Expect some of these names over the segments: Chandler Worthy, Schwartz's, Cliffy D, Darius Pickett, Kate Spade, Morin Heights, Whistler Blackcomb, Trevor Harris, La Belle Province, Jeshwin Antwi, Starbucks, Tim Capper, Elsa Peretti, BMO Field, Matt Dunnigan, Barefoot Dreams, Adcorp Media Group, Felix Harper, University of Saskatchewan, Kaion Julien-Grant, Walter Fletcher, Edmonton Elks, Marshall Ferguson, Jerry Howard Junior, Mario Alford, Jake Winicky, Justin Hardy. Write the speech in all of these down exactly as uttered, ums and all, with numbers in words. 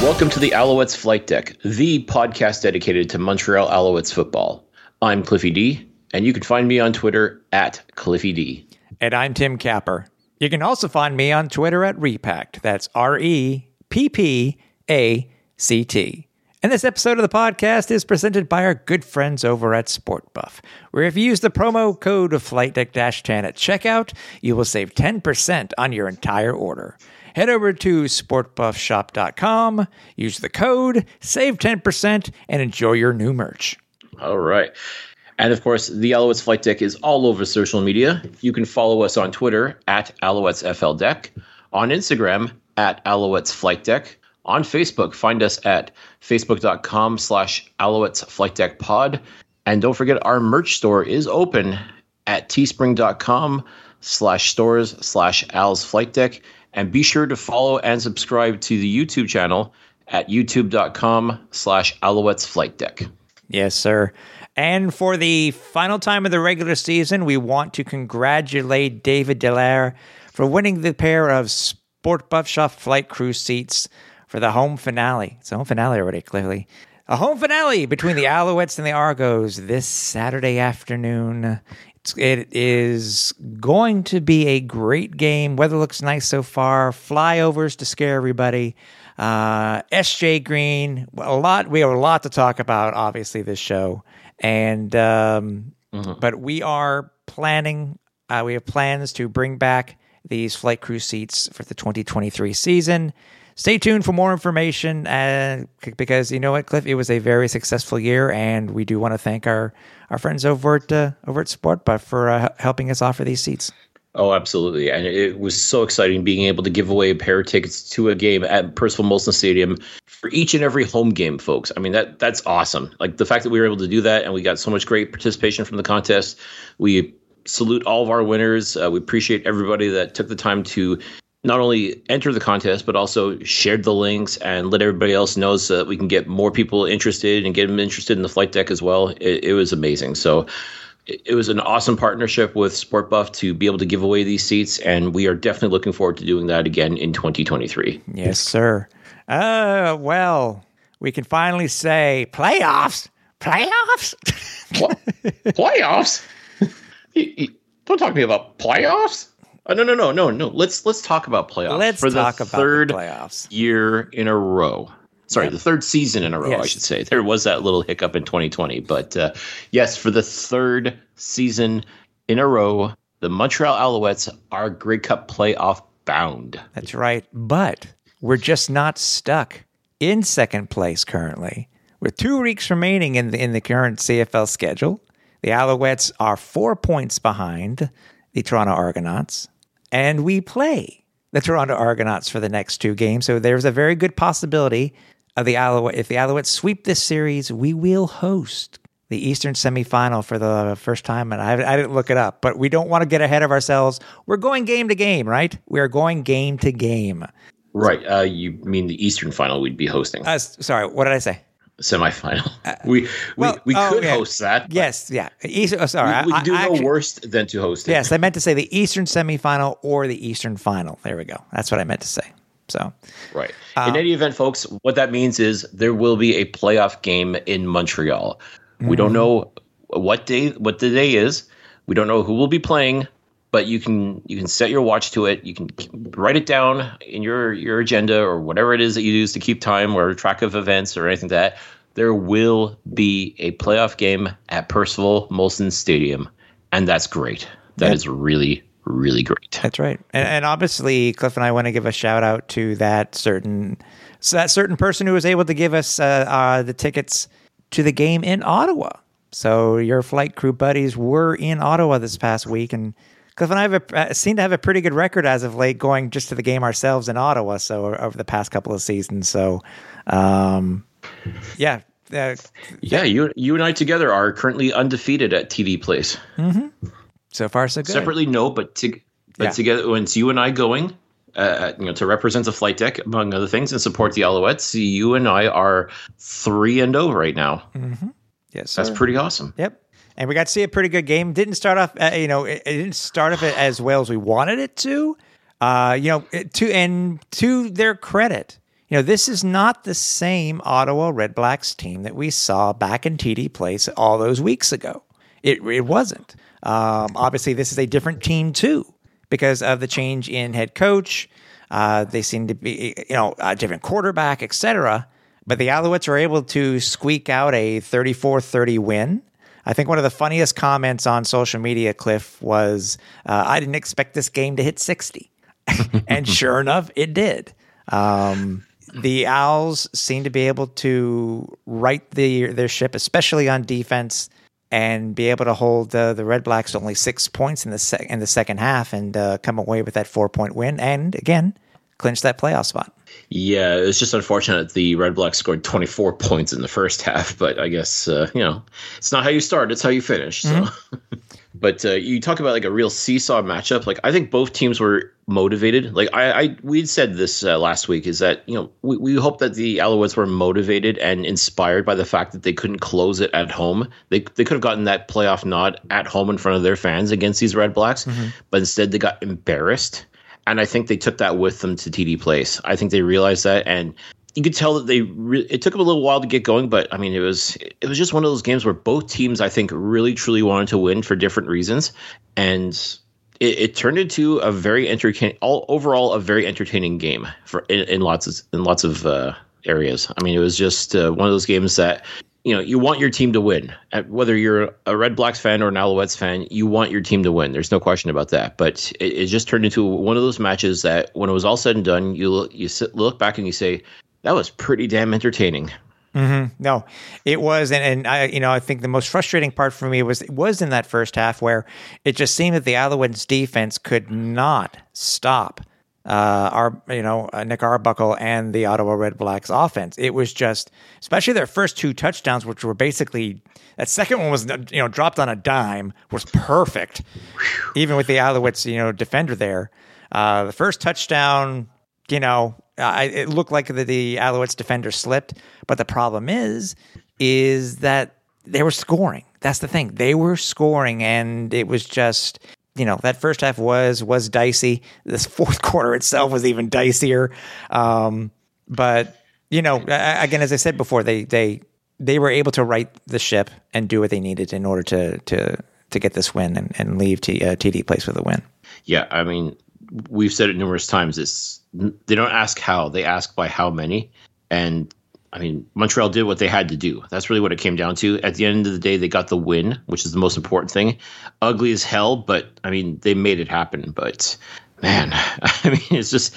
Welcome to the Alouettes Flight Deck, the podcast dedicated to Montreal Alouettes football. I'm Cliffy D, and you can find me on Twitter at Cliffy D. And I'm Tim Capper. You can also find me on Twitter at Repact. That's R E P P A C T. And this episode of the podcast is presented by our good friends over at Sport Buff, where if you use the promo code of Flight Deck ten at checkout, you will save ten percent on your entire order. Head over to sport buff shop dot com, use the code, save ten percent, and enjoy your new merch. All right. And of course, the Alouettes Flight Deck is all over social media. You can follow us on Twitter at Alouettes F L Deck, on Instagram at Alouettes Flight Deck, on Facebook, find us at facebook.com slash Alouettes Flight Deck Pod. And don't forget, our merch store is open at teespring.com slash stores slash Al's Flight Deck. And be sure to follow and subscribe to the YouTube channel at youtube.com slash Alouettes Flight Deck. Yes, sir. And for the final time of the regular season, we want to congratulate David Dallaire for winning the pair of Sport Buff Shop flight crew seats for the home finale. It's a home finale already, clearly. A home finale between the Alouettes and the Argos this Saturday afternoon. It is going to be a great game. Weather looks nice so far. Flyovers to scare everybody. Uh, S J Green. A lot. We have a lot to talk about, obviously, this show. And um, mm-hmm. but we are planning. Uh, we have plans to bring back these flight crew seats for the twenty twenty-three season. Stay tuned for more information uh, because you know what, Cliff? It was a very successful year, and we do want to thank our, our friends over at uh, over at Sport Buff for uh, helping us offer these seats. Oh, absolutely. And it was so exciting being able to give away a pair of tickets to a game at Percival Molson Stadium for each and every home game, folks. I mean, that that's awesome. Like the fact that we were able to do that and we got so much great participation from the contest. We salute all of our winners. Uh, we appreciate everybody that took the time to not only enter the contest, but also shared the links and let everybody else know so that we can get more people interested and get them interested in the flight deck as well. It, it was amazing. So it, it was an awesome partnership with Sport Buff to be able to give away these seats. And we are definitely looking forward to doing that again in twenty twenty-three. Yes, sir. Uh, well, we can finally say playoffs, playoffs, what? Playoffs. you, you, don't talk to me about playoffs. Oh, no, no, no, no, no. Let's let's talk about playoffs. Let's for the talk about third the playoffs. Year in a row. Sorry, yep. The third season in a row, yes. I should say. There was that little hiccup in twenty twenty. But uh, yes, for the third season in a row, the Montreal Alouettes are Grey Cup playoff bound. That's right. But we're just not stuck in second place currently. With two weeks remaining in the, in the current C F L schedule, the Alouettes are four points behind the Toronto Argonauts. And we play the Toronto Argonauts for the next two games. So there's a very good possibility of the Alouettes. If the Alouettes sweep this series, we will host the Eastern semifinal for the first time. And I, I didn't look it up, but we don't want to get ahead of ourselves. We're going game to game, right? We are going game to game. Right. Uh, you mean the Eastern final we'd be hosting? Uh, sorry. What did I say? Semifinal. Uh, we we, well, we could oh, yeah. host that. Yes, yeah. East, oh, sorry, we, we do I, no I, worse than to host it. Yes, I meant to say the Eastern semifinal or the Eastern final. There we go. That's what I meant to say. So right. Um, in any event, folks, what that means is there will be a playoff game in Montreal. We mm-hmm. don't know what day what the day is. We don't know who will be playing, but you can you can set your watch to it. You can write it down in your, your agenda or whatever it is that you use to keep time or track of events or anything like that. There will be a playoff game at Percival Molson Stadium, and that's great. That yeah. is really, really great. That's right. And, and obviously, Cliff and I want to give a shout-out to that certain so that certain person who was able to give us uh, uh, the tickets to the game in Ottawa. So your flight crew buddies were in Ottawa this past week, and Cliff and I have a, uh, seem to have a pretty good record as of late going just to the game ourselves in Ottawa. So over the past couple of seasons. So, um, yeah, Uh, yeah, you you and I together are currently undefeated at T D Place. Mm-hmm. So far, so good. Separately, no, but to, but yeah. together, when it's you and I going, uh, you know, to represent the flight deck among other things and support the Alouettes, you and I are three and zero right now. Mm-hmm. Yes, that's pretty awesome. Yep. And we got to see a pretty good game. Didn't start off, uh, you know, it, it didn't start off as well as we wanted it to. Uh, you know, it, to and to their credit, you know, this is not the same Ottawa Red Blacks team that we saw back in T D Place all those weeks ago. It it wasn't. Um, obviously, this is a different team too because of the change in head coach. Uh, they seem to be, you know, a different quarterback, et cetera. But the Alouettes were able to squeak out a thirty-four thirty win. I think one of the funniest comments on social media, Cliff, was, uh, I didn't expect this game to hit sixty. And sure enough, it did. Um, the Owls seem to be able to right the, their ship, especially on defense, and be able to hold uh, the Red Blacks to only six points in the, sec- in the second half and uh, come away with that four-point win and, again, clinch that playoff spot. Yeah, it's just unfortunate the Red Blacks scored twenty-four points in the first half, but I guess, uh, you know, it's not how you start, it's how you finish. So. Mm-hmm. But uh, you talk about like a real seesaw matchup. Like, I think both teams were motivated. Like, I, I we'd said this uh, last week is that, you know, we, we hope that the Alouettes were motivated and inspired by the fact that they couldn't close it at home. They they could have gotten that playoff nod at home in front of their fans against these Red Blacks, mm-hmm. but instead they got embarrassed. And I think they took that with them to T D Place. I think they realized that, and you could tell that they. Re- it took them a little while to get going, but I mean, it was it was just one of those games where both teams, I think, really truly wanted to win for different reasons, and it, it turned into a very entertaining, all overall a very entertaining game for in, in lots of in lots of uh, areas. I mean, it was just uh, one of those games that. You know, you want your team to win. Whether you're a Red Blacks fan or an Alouettes fan, you want your team to win. There's no question about that. But it, it just turned into one of those matches that when it was all said and done, you look, you sit, look back and you say, that was pretty damn entertaining. Mm-hmm. No, it was. And, and I, you know, I think the most frustrating part for me was it was in that first half where it just seemed that the Alouettes defense could not stop Uh, our, you know, uh, Nick Arbuckle and the Ottawa Red Blacks offense. It was just, especially their first two touchdowns, which were basically, that second one was, you know, dropped on a dime, was perfect, even with the Alouettes, you know, defender there. Uh, the first touchdown, you know, I, it looked like the, the Alouettes defender slipped, but the problem is, is that they were scoring. That's the thing. They were scoring, and it was just... You know, that first half was was dicey. This fourth quarter itself was even dicier. Um, but, you know, again, as I said before, they they they were able to right the ship and do what they needed in order to to, to get this win and, and leave T, uh, T D Place with a win. Yeah, I mean, we've said it numerous times. It's they don't ask how. They ask by how many. And, I mean, Montreal did what they had to do. That's really what it came down to. At the end of the day, they got the win, which is the most important thing. Ugly as hell, but, I mean, they made it happen. But, man, I mean, it's just,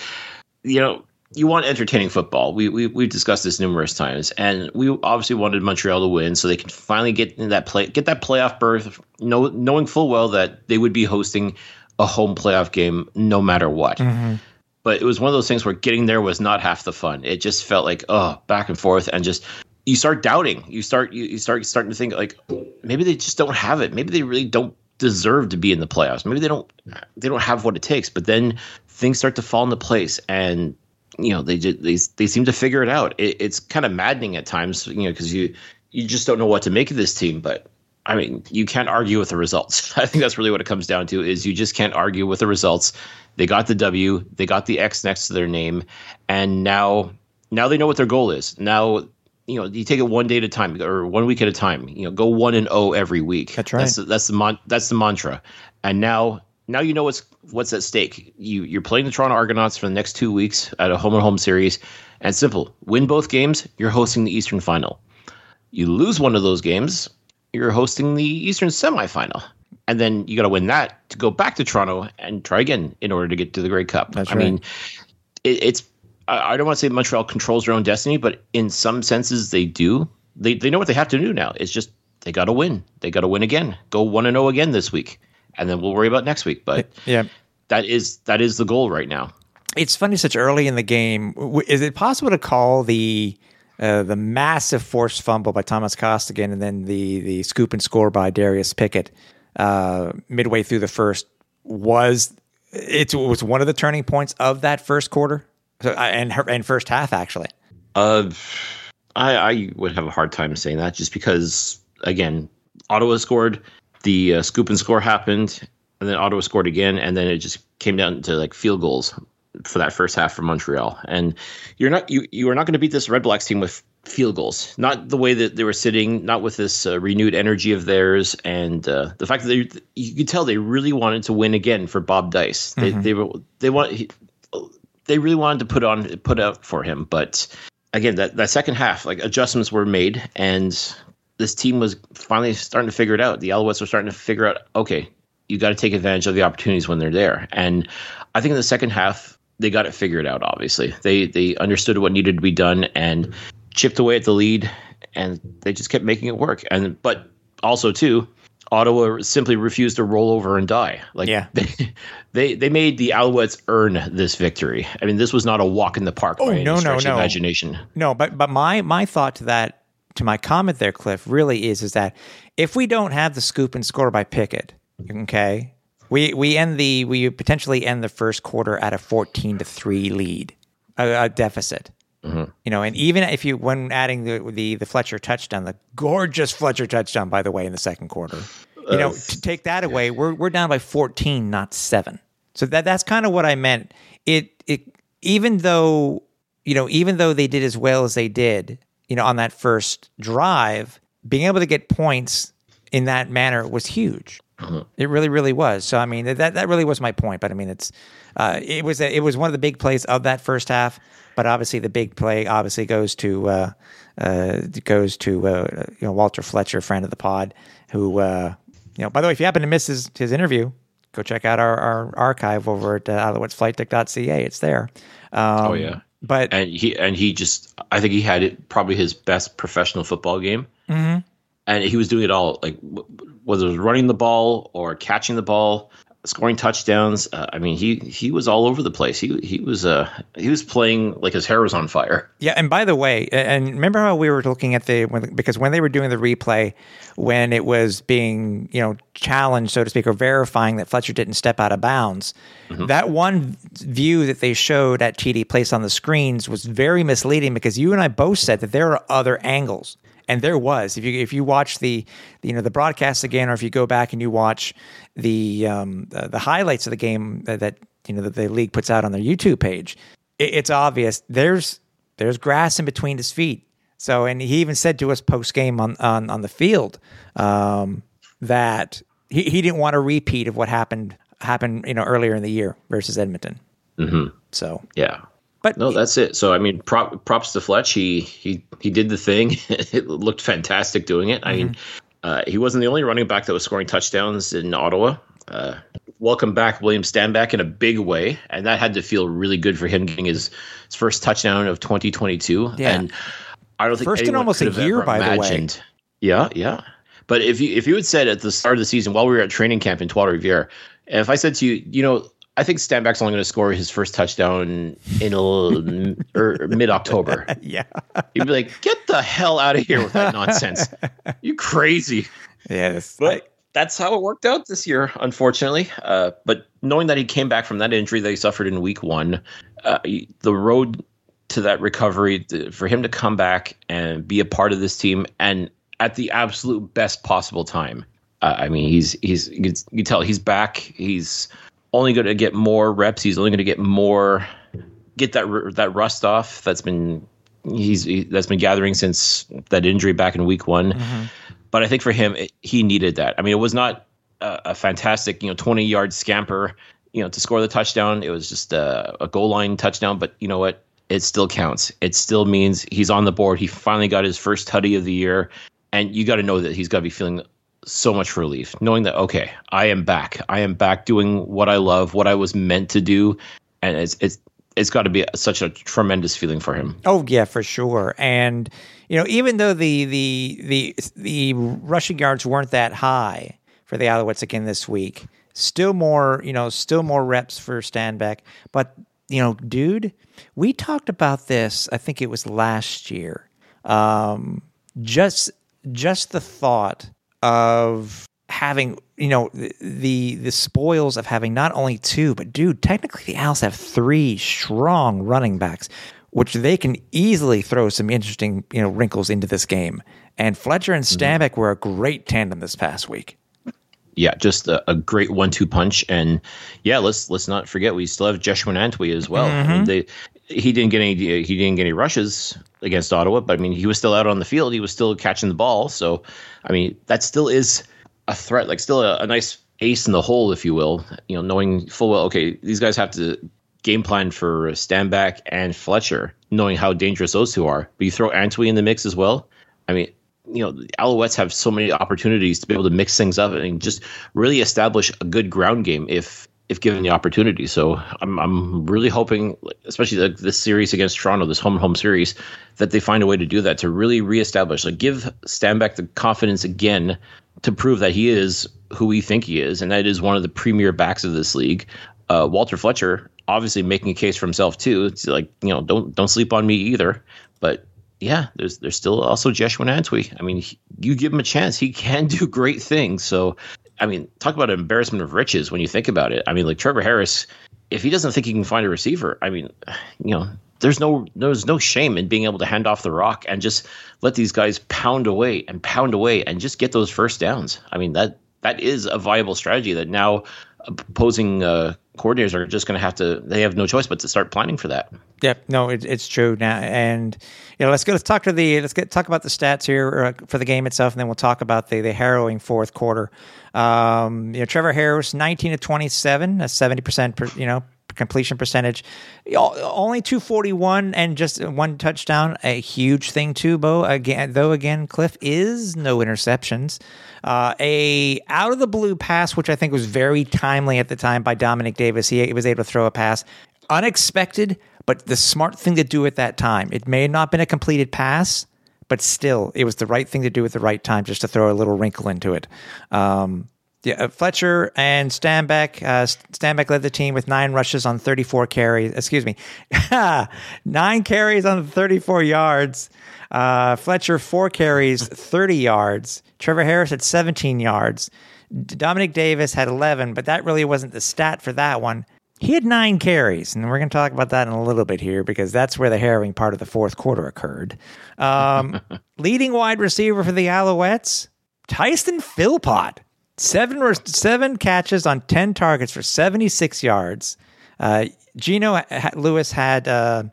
you know, you want entertaining football. We, we, we've discussed this numerous times. And we obviously wanted Montreal to win so they can finally get in that play, get that playoff berth, know, knowing full well that they would be hosting a home playoff game no matter what. Mm-hmm. But it was one of those things where getting there was not half the fun. It just felt like, oh, back and forth. And just you start doubting. You start you, you start starting to think like maybe they just don't have it. Maybe they really don't deserve to be in the playoffs. Maybe they don't they don't have what it takes. But then things start to fall into place. And, you know, they just, they, they seem to figure it out. It, it's kind of maddening at times, you know, because you you just don't know what to make of this team. But, I mean, you can't argue with the results. I think that's really what it comes down to is you just can't argue with the results. They got the W, they got the X next to their name, and now now they know what their goal is. Now, you know, you take it one day at a time or one week at a time. You know, go one and oh every week. That's right. That's the, that's the mon- that's the mantra. And now now you know what's what's at stake. You you're playing the Toronto Argonauts for the next two weeks at a home and home series. And simple, win both games, you're hosting the Eastern Final. You lose one of those games, you're hosting the Eastern Semifinal. And then you got to win that to go back to Toronto and try again in order to get to the Grey Cup. That's I right. mean, it, it's I, I don't want to say Montreal controls their own destiny, but in some senses they do. They they know what they have to do now. It's just they got to win. They got to win again. Go one and zero again this week, and then we'll worry about next week. But yeah, that is that is the goal right now. It's funny, such early in the game. Is it possible to call the Uh, the massive forced fumble by Thomas Costigan, and then the the scoop and score by Darius Pickett uh, midway through the first was it was one of the turning points of that first quarter so, and and first half actually. Uh, I, I would have a hard time saying that just because again Ottawa scored, the uh, scoop and score happened, and then Ottawa scored again, and then it just came down to like field goals for that first half for Montreal. And you're not you you are not going to beat this Red Blacks team with field goals, not the way that they were sitting, not with this uh, renewed energy of theirs, and uh, the fact that they, you could tell they really wanted to win again for Bob Dyce. They mm-hmm. they were they want he, they really wanted to put on put out for him, but again that that second half like adjustments were made, and this team was finally starting to figure it out. The Alouettes were starting to figure out, okay, you got to take advantage of the opportunities when they're there, and I think in the second half. They got it figured out, obviously. They they understood what needed to be done and chipped away at the lead, and they just kept making it work. And But also, too, Ottawa simply refused to roll over and die. Like yeah. they, they they made the Alouettes earn this victory. I mean, this was not a walk in the park oh, by any no, stretch no, no. of imagination. No, but but my, my thought to that, to my comment there, Cliff, really is, is that if we don't have the scoop and score by Pickett, okay, We we end the we potentially end the first quarter at a fourteen to three lead, a, a deficit. Mm-hmm. You know, and even if you when adding the, the the Fletcher touchdown, the gorgeous Fletcher touchdown, by the way, in the second quarter, you know, uh, to take that away, we're we're down by fourteen, not seven. So that that's kind of what I meant. It it even though you know even though they did as well as they did, you know, on that first drive, being able to get points in that manner was huge. It really, really was. So, I mean, that that really was my point. But I mean, it's uh, it was a, it was one of the big plays of that first half. But obviously, the big play obviously goes to uh, uh, goes to uh, you know Walter Fletcher, friend of the pod, who uh, you know. By the way, if you happen to miss his, his interview, go check out our, our archive over at uh, alouettes flight deck dot c a. It's there. Um, oh yeah. But and he and he just I think he had it probably his best professional football game. Mm-hmm. And he was doing it all, like whether it was running the ball or catching the ball, scoring touchdowns. Uh, I mean, he he was all over the place. He he was uh he was playing like his hair was on fire. Yeah, and by the way, and remember how we were looking at the when, because when they were doing the replay, when it was being you know challenged, so to speak, or verifying that Fletcher didn't step out of bounds, mm-hmm. that one view that they showed at T D Place on the screens was very misleading because you and I both said that there are other angles. And there was, if you if you watch the you know the broadcast again, or if you go back and you watch the um, the, the highlights of the game that, that you know that the league puts out on their YouTube page, it, it's obvious there's there's grass in between his feet. So, and he even said to us post game on, on on the field um, that he, he didn't want a repeat of what happened happened you know earlier in the year versus Edmonton. Mm-hmm. So yeah. But no, that's it. So, I mean, prop, props to Fletch. He he he did the thing. It looked fantastic doing it. I mm-hmm. mean, uh, he wasn't the only running back that was scoring touchdowns in Ottawa. Uh, welcome back, William Stanback, in a big way. And that had to feel really good for him getting his, his first touchdown of twenty twenty-two. Yeah. And I don't think first in almost a year, by imagined. the way. Yeah, yeah. But if you, if you had said at the start of the season while we were at training camp in Trois-Rivières, if I said to you, you know, I think Stanback's only going to score his first touchdown in a, or mid-October. Yeah. You'd be like, get the hell out of here with that nonsense. You crazy. Yes. But I, that's how it worked out this year, unfortunately. Uh, but knowing that he came back from that injury that he suffered in week one, uh, the road to that recovery, for him to come back and be a part of this team and at the absolute best possible time. Uh, I mean, he's, he's, you can tell he's back. He's only going to get more reps. He's only going to get more, get that that rust off that's been he's he, that's been gathering since that injury back in week one. Mm-hmm. But I think for him, it, he needed that. I mean, it was not a, a fantastic, you know, twenty-yard scamper, you know, to score the touchdown. It was just a, a goal line touchdown. But you know what? It still counts. It still means he's on the board. He finally got his first tutty of the year, and you got to know that he's got to be feeling so much relief knowing that, okay, I am back. I am back doing what I love, what I was meant to do. And it's, it's, it's got to be such a tremendous feeling for him. Oh yeah, for sure. And, you know, even though the, the, the, the rushing yards weren't that high for the Alouettes again this week, still more, you know, still more reps for Stanback. But, you know, dude, we talked about this. I think it was last year Um, just just the thought of having, you know, the the spoils of having not only two, but dude, technically the Owls have three strong running backs, which they can easily throw some interesting, you know, wrinkles into this game. And Fletcher and Stanback mm-hmm. were a great tandem this past week. Yeah, just a, a great one two punch. And yeah, let's let's not forget we still have Jeshwin Antwi as well. Mm-hmm. I mean, they he didn't get any he didn't get any rushes against Ottawa, but I mean he was still out on the field. He was still catching the ball. So I mean that still is a threat, like still a, a nice ace in the hole, if you will. You know, knowing full well, okay, these guys have to game plan for Stanback and Fletcher, knowing how dangerous those two are. But you throw Antwi in the mix as well. I mean, you know, the Alouettes have so many opportunities to be able to mix things up and just really establish a good ground game if if given the opportunity. So I'm I'm really hoping, especially the, this series against Toronto, this home home series, that they find a way to do that, to really reestablish, like give Stanback the confidence again to prove that he is who we think he is, and that is one of the premier backs of this league. Uh, Walter Fletcher obviously making a case for himself too. It's like, you know, don't don't sleep on me either. But yeah, there's there's still also Jeshwin Antwi. I mean, he, you give him a chance, he can do great things. So, I mean, talk about an embarrassment of riches when you think about it. I mean, like Trevor Harris, if he doesn't think he can find a receiver, I mean, you know, there's no there's no shame in being able to hand off the rock and just let these guys pound away and pound away and just get those first downs. I mean, that that is a viable strategy that now opposing uh, coordinators are just going to have to, they have no choice but to start planning for that. Yep. No, it, it's true now. And, you know, let's go, let's talk to the, let's get, talk about the stats here uh, for the game itself. And then we'll talk about the, the harrowing fourth quarter. Um, you know, Trevor Harris, nineteen of twenty-seven, a seventy percent, per, you know, completion percentage, only two forty-one and just one touchdown. A huge thing too, Bo, again, though, again, Cliff, is no interceptions. Uh, a out of the blue pass, which I think was very timely at the time by Dominic Davis. He, he was able to throw a pass, unexpected, but the smart thing to do at that time. It may have not been a completed pass, but still it was the right thing to do at the right time, just to throw a little wrinkle into it. Um, Yeah, Fletcher and Stanback. Uh, Stanback led the team with nine rushes on thirty-four carries. Excuse me, nine carries on thirty-four yards. Uh, Fletcher four carries, thirty yards. Trevor Harris had seventeen yards. Dominic Davis had eleven, but that really wasn't the stat for that one. He had nine carries, and we're going to talk about that in a little bit here because that's where the harrowing part of the fourth quarter occurred. Um, leading wide receiver for the Alouettes, Tyson Philpot. Seven seven catches on ten targets for seventy-six yards. Uh, Gino Lewis had uh,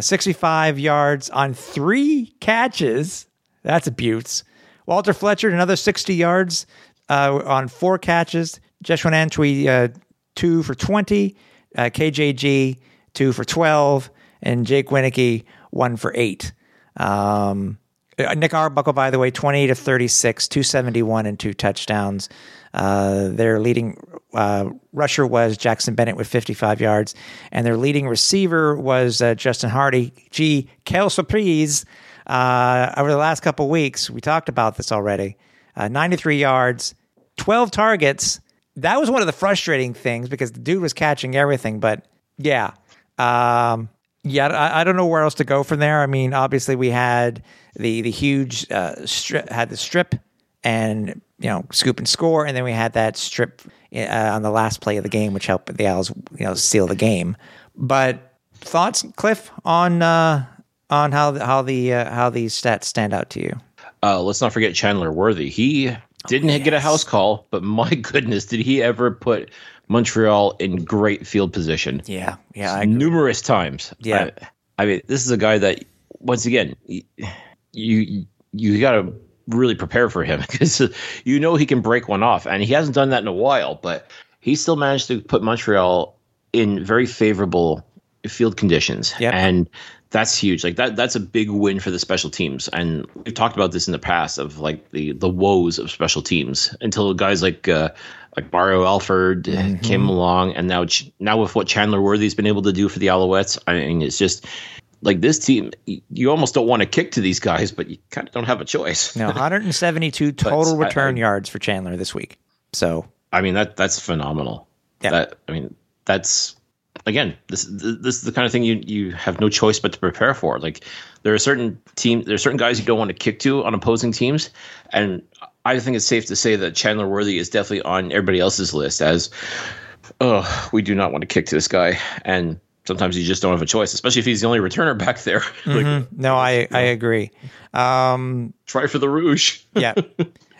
sixty-five yards on three catches. That's a beauts. Walter Fletcher, another sixty yards uh, on four catches. Jeshwin Antwi, uh, two for twenty. Uh, K J G, two for twelve. And Jake Winicky, one for eight. Um Nick Arbuckle, by the way, twenty-eight of thirty-six, two seventy-one and two touchdowns. Uh, their leading uh, rusher was Jackson Bennett with fifty-five yards, and their leading receiver was uh, Justin Hardy. Gee, quelle surprise! Uh, over the last couple weeks, we talked about this already. Uh, ninety-three yards, twelve targets. That was one of the frustrating things because the dude was catching everything. But yeah, um, yeah, I, I don't know where else to go from there. I mean, obviously, we had. The the huge uh, strip had the strip and, you know, scoop and score. And then we had that strip uh, on the last play of the game, which helped the Owls, you know, seal the game. But thoughts, Cliff, on uh, on how the, how the uh, how these stats stand out to you? Uh, let's not forget Chandler Worthy. He didn't oh, yes. get a house call, but my goodness, did he ever put Montreal in great field position? Yeah. Yeah. I Numerous times. Yeah. I, I mean, this is a guy that, once again, he, You you got to really prepare for him because you know he can break one off, and he hasn't done that in a while. But he still managed to put Montreal in very favorable field conditions, yep. And that's huge. Like that, that's a big win for the special teams. And we've talked about this in the past of like the the woes of special teams until guys like uh, like Mario Alford mm-hmm. came along, and now now with what Chandler Worthy's been able to do for the Alouettes, I mean, it's just. Like this team, you almost don't want to kick to these guys, but you kind of don't have a choice. No, one hundred seventy-two total return I, I, yards for Chandler this week. So I mean that that's phenomenal. Yeah, that, I mean that's again, this this is the kind of thing you, you have no choice but to prepare for. Like, there are certain teams, there are certain guys you don't want to kick to on opposing teams, and I think it's safe to say that Chandler Worthy is definitely on everybody else's list as, oh, we do not want to kick to this guy. And sometimes you just don't have a choice, especially if he's the only returner back there. Like, mm-hmm. No, I, I agree. Um, try for the Rouge. Yeah.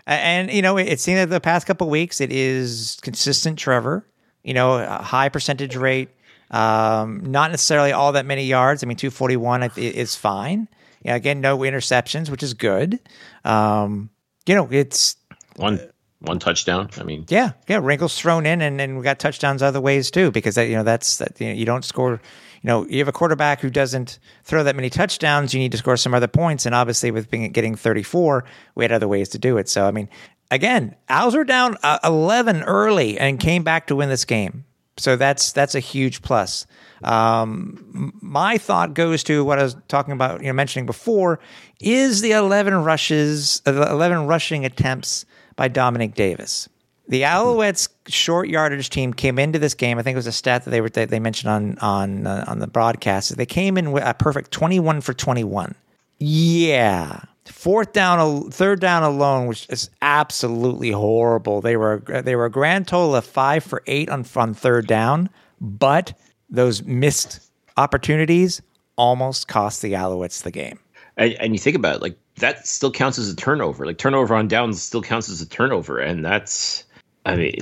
And, you know, it seems that the past couple of weeks, it is consistent Trevor, you know, a high percentage rate, um, not necessarily all that many yards. I mean, two forty-one is fine. Yeah, again, no interceptions, which is good. Um, you know, it's one one touchdown. I mean, yeah, yeah, wrinkles thrown in, and and we got touchdowns other ways too, because that, you know, that's that, you know, you don't score. You know, you have a quarterback who doesn't throw that many touchdowns. You need to score some other points, and obviously with being getting thirty-four, we had other ways to do it. So I mean, again, Owls are down uh, eleven early and came back to win this game. So that's that's a huge plus. Um, my thought goes to what I was talking about, you know, mentioning before, is the eleven rushes, the eleven rushing attempts by Dominic Davis. The Alouettes short yardage team came into this game. I think it was a stat that they were that they mentioned on on uh, on the broadcast. They came in with a perfect twenty-one for twenty-one. Yeah. Fourth down, third down alone, which is absolutely horrible. They were they were a grand total of five for eight on, on third down, but those missed opportunities almost cost the Alouettes the game. And, and you think about it, like, that still counts as a turnover. Like, turnover on downs still counts as a turnover, and that's, I mean,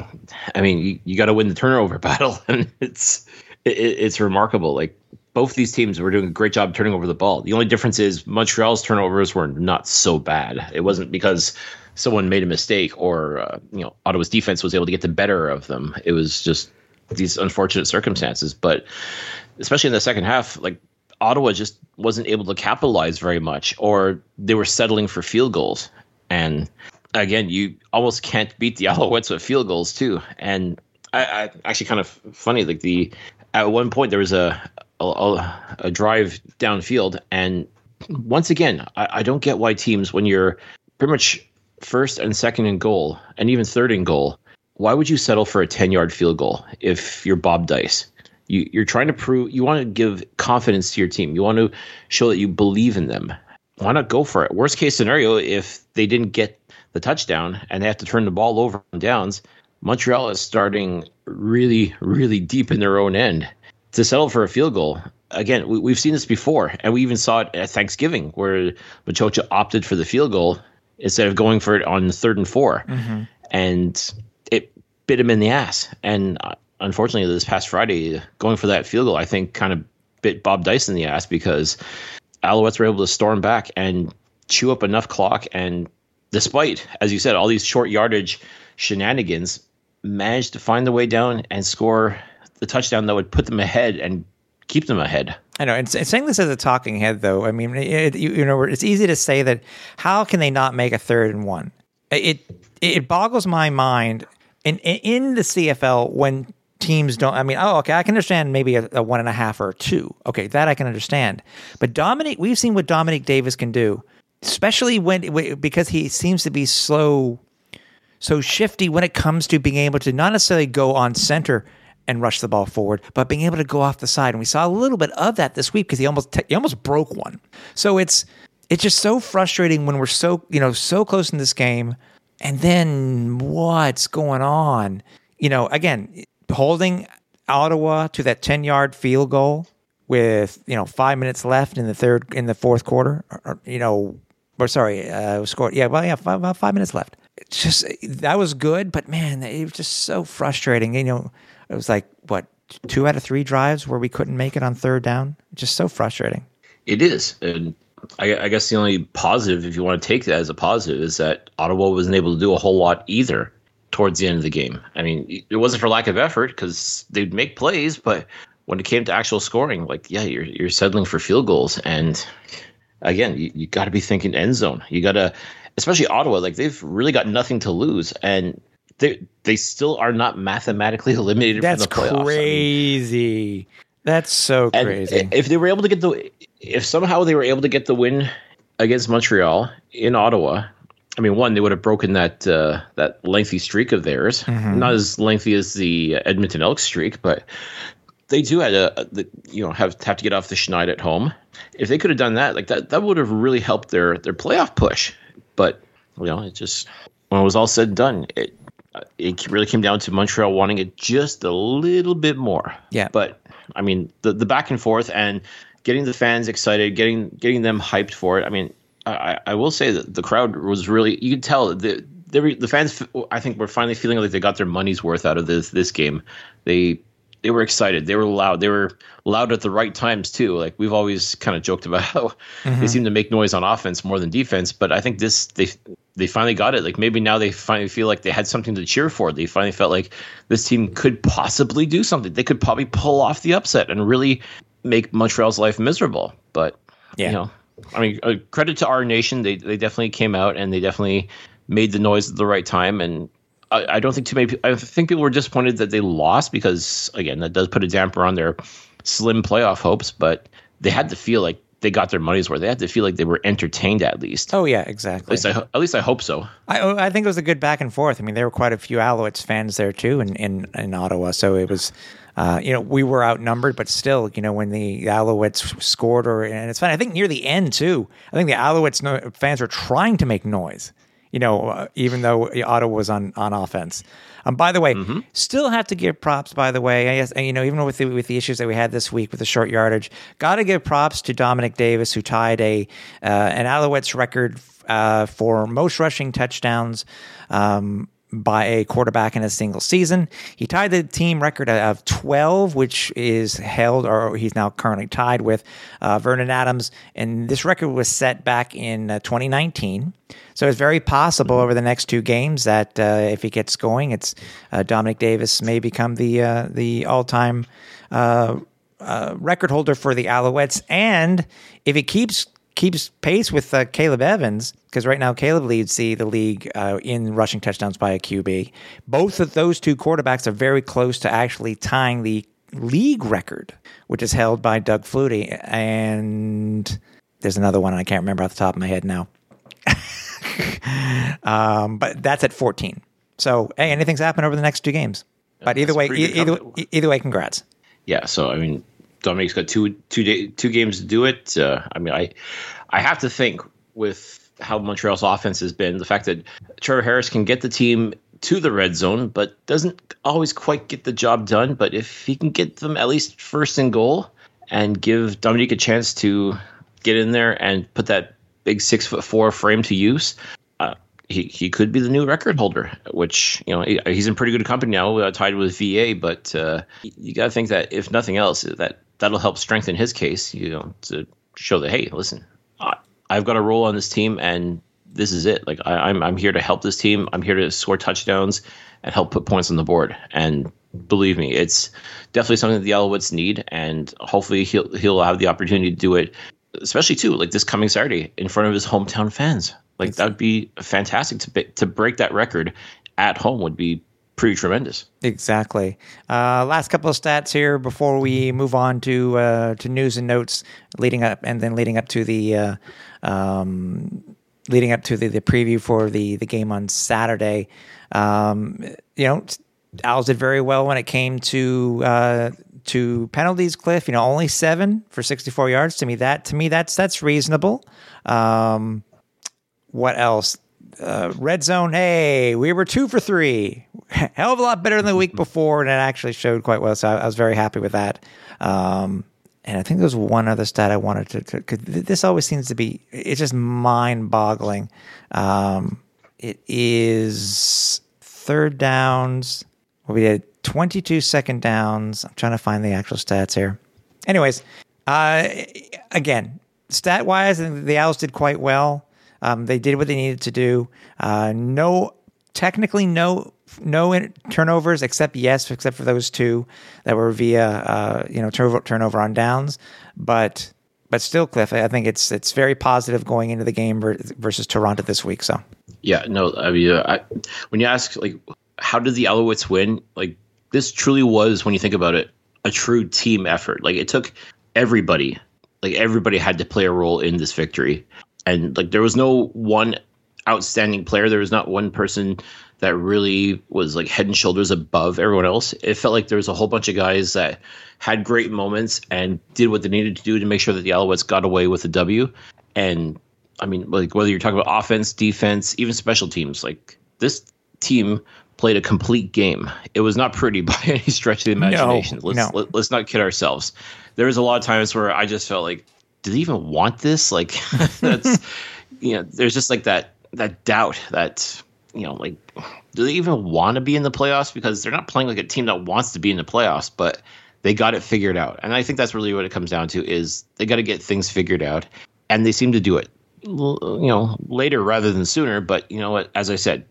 I mean, you, you got to win the turnover battle, and it's it, it's remarkable. Like, both these teams were doing a great job turning over the ball. The only difference is Montreal's turnovers were not so bad. It wasn't because someone made a mistake or, uh, you know, Ottawa's defense was able to get the better of them. It was just these unfortunate circumstances. But especially in the second half, like, Ottawa just wasn't able to capitalize very much, or they were settling for field goals. And again, you almost can't beat the Alouettes with field goals too. And I, I actually kind of funny, like, the, at one point there was a, A, a drive downfield, and once again, I, I don't get why teams, when you're pretty much first and second in goal, and even third in goal, why would you settle for a ten-yard field goal if you're Bob Dyce? You, you're trying to prove, you want to give confidence to your team. You want to show that you believe in them. Why not go for it? Worst case scenario, if they didn't get the touchdown and they have to turn the ball over on downs, Montreal is starting really, really deep in their own end. To settle for a field goal, again, we, we've seen this before, and we even saw it at Thanksgiving, where Maciocia opted for the field goal instead of going for it on third and four, mm-hmm. and it bit him in the ass. And uh, unfortunately, this past Friday, going for that field goal, I think, kind of bit Bob Dyce in the ass, because Alouettes were able to storm back and chew up enough clock, and despite, as you said, all these short yardage shenanigans, managed to find the way down and score the touchdown that would put them ahead and keep them ahead. I know. And, and saying this as a talking head, though, I mean, it, you, you know, it's easy to say that how can they not make a third and one? It it boggles my mind in, in the C F L when teams don't, I mean, oh, okay, I can understand maybe a, a one and a half or a two. Okay, that I can understand. But Dominic, we've seen what Dominic Davis can do, especially when, because he seems to be slow, so shifty when it comes to being able to not necessarily go on center and rush the ball forward, but being able to go off the side. And we saw a little bit of that this week, because he almost te- he almost broke one. So it's it's just so frustrating when we're so, you know, so close in this game, and then what's going on? You know, again, holding Ottawa to that ten-yard field goal with, you know, five minutes left in the third in the fourth quarter, or, or, you know, or sorry, uh, scored. Yeah, well, yeah, five, about five minutes left. It's just, that was good, but man, it was just so frustrating. You know, it was like, what, two out of three drives where we couldn't make it on third down? Just so frustrating. It is. And I, I guess the only positive, if you want to take that as a positive, is that Ottawa wasn't able to do a whole lot either towards the end of the game. I mean, it wasn't for lack of effort, because they'd make plays, but when it came to actual scoring, like, yeah, you're you're settling for field goals. And again, you, you got to be thinking end zone. You got to, especially Ottawa, like, they've really got nothing to lose. And They they still are not mathematically eliminated That's from the playoffs. That's crazy. I mean, That's so crazy. If they were able to get the, if somehow they were able to get the win against Montreal in Ottawa, I mean, one, they would have broken that uh, that lengthy streak of theirs. Mm-hmm. Not as lengthy as the Edmonton Elks streak, but they do had a, a you know have have to get off the schneid at home. If they could have done that, like that, that would have really helped their their playoff push. But you know, it just when it was all said and done, it it really came down to Montreal wanting it just a little bit more. Yeah. But I mean, the the back and forth and getting the fans excited, getting getting them hyped for it. I mean, I, I will say that the crowd was really, you could tell the the, the fans, I think, were finally feeling like they got their money's worth out of this this game. They they were excited. They were loud. They were loud at the right times, too. Like, we've always kind of joked about how mm-hmm. they seem to make noise on offense more than defense. But I think this, they they finally got it. Like, maybe now they finally feel like they had something to cheer for. They finally felt like this team could possibly do something. They could probably pull off the upset and really make Montreal's life miserable. But, yeah. you know. I mean, uh, credit to our nation. They they definitely came out and they definitely made the noise at the right time. And I, I don't think too many. I think people were disappointed that they lost because, again, that does put a damper on their slim playoff hopes. But they had to feel like they got their money's worth. They had to feel like they were entertained at least. Oh yeah, exactly. At least I, at least I hope so. I I think it was a good back and forth. I mean, there were quite a few Alouettes fans there too in in, in Ottawa. So it was. Uh, you know, we were outnumbered, but still, you know, when the Alouettes scored, or and it's fine. I think near the end too. I think the Alouettes no, fans were trying to make noise. You know, uh, even though Ottawa was on, on offense. Um, by the way, mm-hmm. still have to give props. By the way, I guess, you know, even with the, with the issues that we had this week with the short yardage, got to give props to Dominic Davis, who tied a uh, an Alouettes record uh, for most rushing touchdowns. Um, by a quarterback in a single season. He tied the team record of twelve, which is held, or he's now currently tied with uh, Vernon Adams. And this record was set back in uh, twenty nineteen. So it's very possible over the next two games that uh, if he gets going, it's uh, Dominic Davis may become the uh, the all-time uh, uh, record holder for the Alouettes. And if he keeps keeps pace with uh, Caleb Evans, because right now Caleb leads the, the league uh, in rushing touchdowns by a Q B. Both of those two quarterbacks are very close to actually tying the league record, which is held by Doug Flutie. And there's another one I can't remember off the top of my head now. um, but that's at fourteen. So, hey, anything's happened over the next two games. But yeah, either way, e- either, either way, congrats. Yeah, so, I mean, Dominic's got two two day, two games to do it. Uh, I mean, I I have to think with how Montreal's offense has been, the fact that Trevor Harris can get the team to the red zone, but doesn't always quite get the job done. But if he can get them at least first and goal and give Dominic a chance to get in there and put that big six foot four frame to use, uh, he he could be the new record holder. Which, you know, he, he's in pretty good company now, uh, tied with V A. But uh, you got to think that if nothing else, that that'll help strengthen his case, you know, to show that, hey, listen, I, I've got a role on this team and this is it. Like, I, I'm I'm here to help this team. I'm here to score touchdowns and help put points on the board. And believe me, it's definitely something that the Alouettes need. And hopefully he'll, he'll have the opportunity to do it, especially too, like this coming Saturday in front of his hometown fans. Like, that would be fantastic to, be, to break that record at home would be pretty tremendous. Exactly. Uh, last couple of stats here before we move on to uh, to news and notes, leading up and then leading up to the uh, um, leading up to the, the preview for the, the game on Saturday. Um, you know, Owls did very well when it came to uh, to penalties. Cliff, you know, only seven for sixty-four yards. To me, that to me that's that's reasonable. Um, what else? Uh, red zone, hey, we were two for three. Hell of a lot better than the week before, and it actually showed quite well, so I, I was very happy with that. Um, and I think there was one other stat I wanted to, to cause this always seems to be, it's just mind-boggling. Um, it is third downs. Well, we did twenty-two second downs. I'm trying to find the actual stats here. Anyways, uh, again, stat-wise, the Owls did quite well. Um, they did what they needed to do. Uh, no, technically no, no in- turnovers except yes, except for those two that were via uh, you know tur- turnover on downs. But but still, Cliff, I think it's it's very positive going into the game ver- versus Toronto this week. So yeah, no, I mean, uh, I, when you ask like how did the Alouettes win, like this truly was, when you think about it, a true team effort. Like it took everybody, like everybody had to play a role in this victory. And like there was no one outstanding player. There was not one person that really was like head and shoulders above everyone else. It felt like there was a whole bunch of guys that had great moments and did what they needed to do to make sure that the Alouettes got away with a W. And I mean, like, whether you're talking about offense, defense, even special teams, like, this team played a complete game. It was not pretty by any stretch of the imagination. No, let's, no. Let, let's not kid ourselves. There was a lot of times where I just felt like, do they even want this? Like, that's, you know, there's just like that, that doubt that, you know, like, do they even want to be in the playoffs? Because they're not playing like a team that wants to be in the playoffs, but they got it figured out. And I think that's really what it comes down to, is they got to get things figured out, and they seem to do it, you know, later rather than sooner. But you know what, as I said,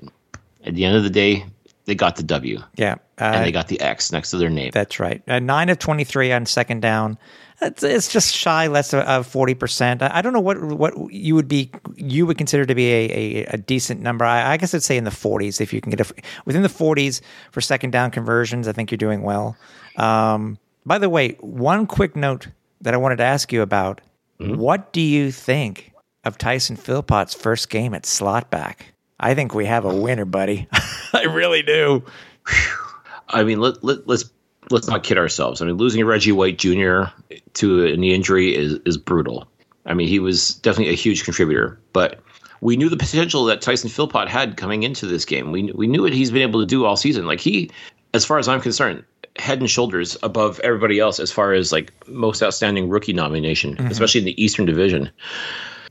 at the end of the day, they got the W. Yeah. Uh, and they got the X next to their name. That's right. Uh, nine of twenty-three on second down. It's, it's just shy less of forty percent. I don't know what what you would be you would consider to be a, a, a decent number. I, I guess I'd say in the forties. If you can get a, within the forties for second down conversions, I think you're doing well. Um, by the way, one quick note that I wanted to ask you about. Mm-hmm. What do you think of Tyson Philpot's first game at slot back? I think we have a winner, buddy. I really do. I mean, let, let, let's let's not kid ourselves. I mean, losing Reggie White Junior to a knee injury is, is brutal. I mean, he was definitely a huge contributor, but we knew the potential that Tyson Philpot had coming into this game. We we knew what he's been able to do all season. Like, he, as far as I'm concerned, head and shoulders above everybody else as far as like most outstanding rookie nomination, mm-hmm. especially in the Eastern Division.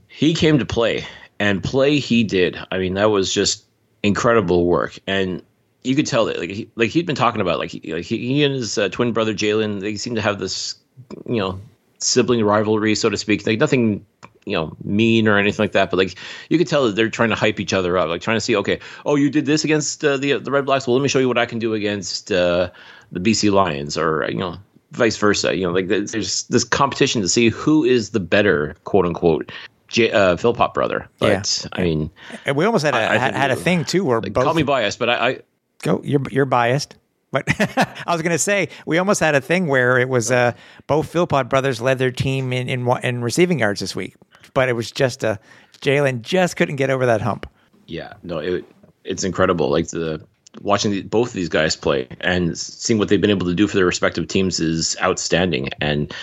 He came to play. And play he did. I mean, that was just incredible work. And you could tell that, like, he, like he'd been talking about, like he, like he and his uh, twin brother Jalen, they seem to have this, you know, sibling rivalry, so to speak. Like, nothing, you know, mean or anything like that. But like, you could tell that they're trying to hype each other up, like trying to see, okay, oh, you did this against uh, the the Red Blacks. Well, let me show you what I can do against uh, the B C Lions, or you know, vice versa. You know, like, there's this competition to see who is the better, quote unquote. J, uh, Philpot brother, but yeah. I mean, and we almost had a I, had, had a thing too. Where like, both call me biased, but I, I go you're you're biased. But I was going to say we almost had a thing where it was uh, both Philpot brothers led their team in, in in receiving yards this week, but it was just a Jalen just couldn't get over that hump. Yeah, no, it it's incredible. Like the watching the, both of these guys play and seeing what they've been able to do for their respective teams is outstanding. And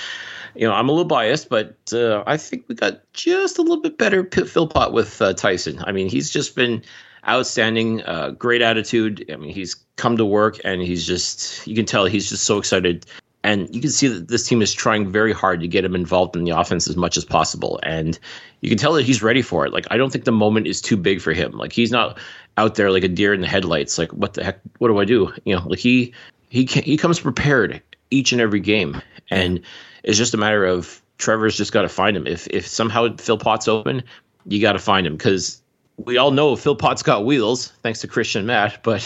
you know, I'm a little biased, but uh, I think we got just a little bit better Philpot with uh, Tyson. I mean, he's just been outstanding, uh, great attitude. I mean, he's come to work, and he's just, you can tell he's just so excited. And you can see that this team is trying very hard to get him involved in the offense as much as possible. And you can tell that he's ready for it. Like, I don't think the moment is too big for him. Like, he's not out there like a deer in the headlights. Like, what the heck, what do I do? You know, like he, he, can, he comes prepared each and every game. And it's just a matter of Trevor's just got to find him. If if somehow Philpot's open, you got to find him, because we all know Philpot's got wheels, thanks to Christian Matt, but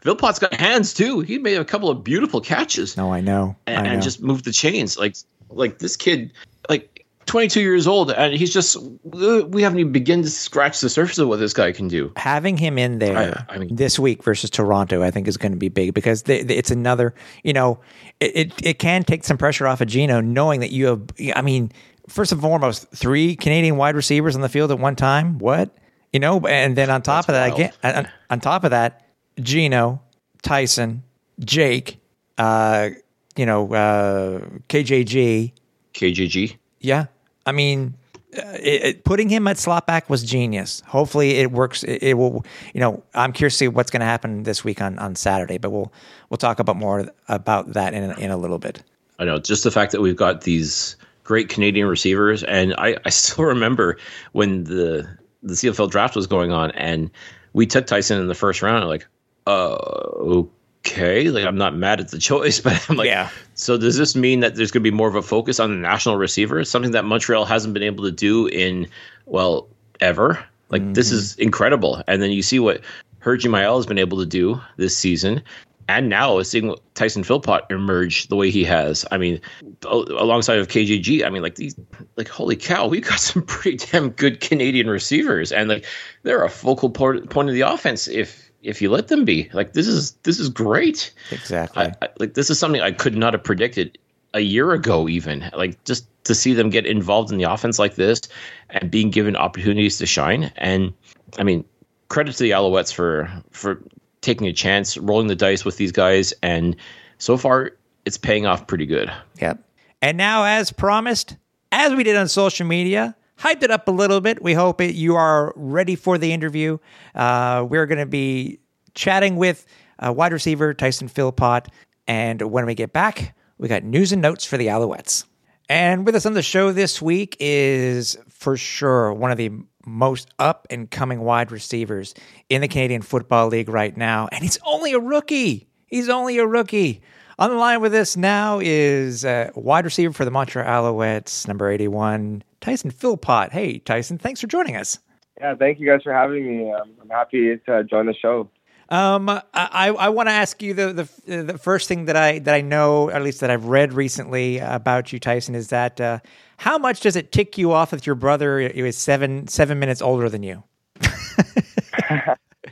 Philpot's got hands too. He made a couple of beautiful catches. No, I know. And, I know. and just moved the chains. Like, like this kid, like twenty-two years old, and he's just, we haven't even begun to scratch the surface of what this guy can do. Having him in there I, I mean, this week versus Toronto, I think is going to be big, because they, they, it's another, you know, it, it, it can take some pressure off of Gino, knowing that you have, I mean, first and foremost, three Canadian wide receivers on the field at one time. What? You know, and then on top of that, again, on, on top of that, Gino, Tyson, Jake, uh, you know, uh, K J G. K J G? Yeah. I mean, it, it, putting him at slot back was genius. Hopefully, it works. It, it will, you know. I'm curious to see what's going to happen this week on, on Saturday, but we'll we'll talk about more about that in in a little bit. I know, just the fact that we've got these great Canadian receivers, and I, I still remember when the the C F L draft was going on, and we took Tyson in the first round. I'm like, oh. Okay, like I'm not mad at the choice, but I'm like, yeah. So does this mean that there's going to be more of a focus on the national receiver? Something that Montreal hasn't been able to do in, well, ever. Like, mm-hmm. This is incredible. And then you see what Hergy Mayala has been able to do this season. And now seeing Tyson Philpot emerge the way he has. I mean, alongside of K J G, I mean, like, these, like, holy cow, we got some pretty damn good Canadian receivers. And like, they're a focal point of the offense if, if you let them be. Like, this is this is great. Exactly. I, I, like, this is something I could not have predicted a year ago even. Like, just to see them get involved in the offense like this and being given opportunities to shine. And I mean, credit to the Alouettes for for taking a chance, rolling the dice with these guys, and so far it's paying off pretty good. Yep. And now, as promised, as we did on social media, hyped it up a little bit. We hope it, you are ready for the interview. Uh, we're going to be chatting with uh, wide receiver Tyson Philpot, and when we get back, we got news and notes for the Alouettes. And with us on the show this week is, for sure, one of the most up-and-coming wide receivers in the Canadian Football League right now. And he's only a rookie. He's only a rookie. On the line with us now is uh, wide receiver for the Montreal Alouettes, number eighty-one, Tyson Philpot. Hey, Tyson, thanks for joining us. Yeah, thank you guys for having me. Um, I'm happy to uh, join the show. Um, I, I want to ask you the, the the first thing that I that I know, or at least that I've read recently about you, Tyson, is that uh, how much does it tick you off that your brother is seven seven minutes older than you?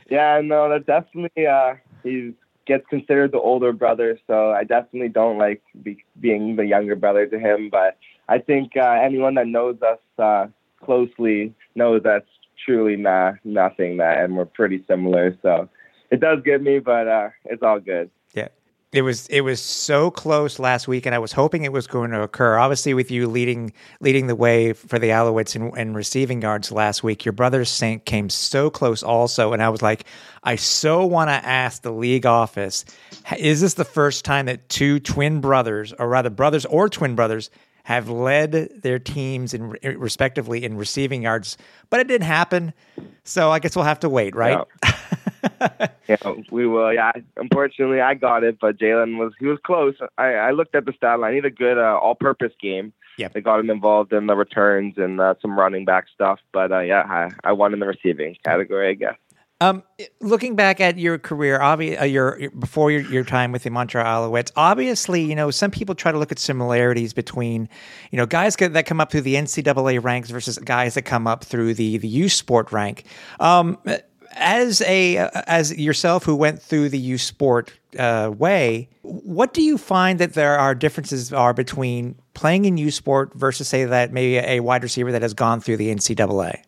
Yeah, no, that definitely uh, he gets considered the older brother, so I definitely don't like be, being the younger brother to him. But I think uh, anyone that knows us uh, closely knows that's truly not nothing that, and we're pretty similar, so. It does get me, but uh, it's all good. Yeah, it was it was so close last week, and I was hoping it was going to occur. Obviously, with you leading leading the way for the Alouettes in, in receiving yards last week, your brother Saint came so close also, and I was like, I so want to ask the league office, is this the first time that two twin brothers, or rather brothers or twin brothers, have led their teams in respectively in receiving yards? But it didn't happen, so I guess we'll have to wait, right? Yeah. Yeah, we will. Yeah, unfortunately, I got it, but Jalen was—he was close. I, I looked at the stat line. He had a good uh, all-purpose game. Yeah, they got him involved in the returns and uh, some running back stuff. But uh, yeah, I, I won in the receiving category, I guess. Um, looking back at your career, obvi- uh, your, your before your, your time with the Montreal Alouettes, obviously, you know, some people try to look at similarities between, you know, guys that come up through the N C double A ranks versus guys that come up through the the U Sport rank. Um. As a as yourself, who went through the U Sport uh, way, what do you find that there are differences are between playing in U Sport versus, say, that maybe a wide receiver that has gone through the N C double A?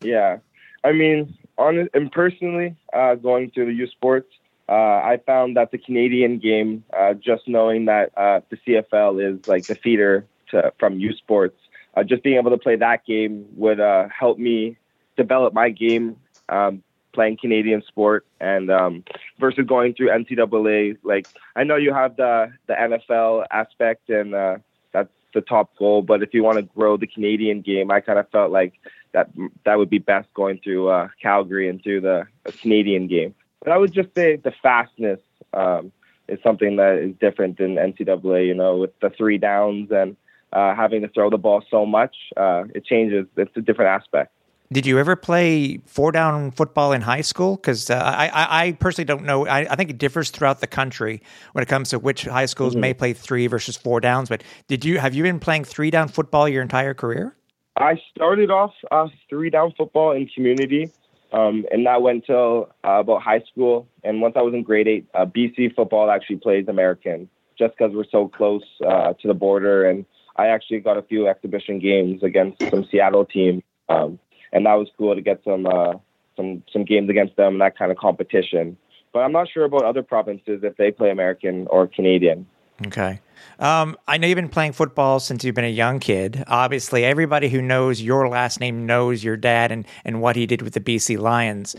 Yeah, I mean, on and personally, uh, going through the U Sport, uh, I found that the Canadian game, uh, just knowing that uh, the C F L is like the feeder to, from U Sports, uh, just being able to play that game would uh, help me develop my game. Um, playing Canadian sport and um, versus going through N C double A. Like, I know you have the, the N F L aspect and uh, that's the top goal, but if you want to grow the Canadian game, I kind of felt like that that would be best going through uh, Calgary and through the uh, Canadian game. But I would just say the fastness um, is something that is different in N C double A, you know, with the three downs and uh, having to throw the ball so much, uh, it changes. It's a different aspect. Did you ever play four-down football in high school? Because uh, I, I, I personally don't know. I, I think it differs throughout the country when it comes to which high schools mm-hmm. may play three versus four downs. But did you have you been playing three-down football your entire career? I started off uh, three-down football in community, um, and that went till uh, about high school. And once I was in grade eight, uh, B C football actually plays American just because we're so close uh, to the border. And I actually got a few exhibition games against some Seattle team. Um And that was cool to get some uh, some some games against them and that kind of competition. But I'm not sure about other provinces if they play American or Canadian. Okay. Um, I know you've been playing football since you've been a young kid. Obviously, everybody who knows your last name knows your dad and, and what he did with the B C Lions.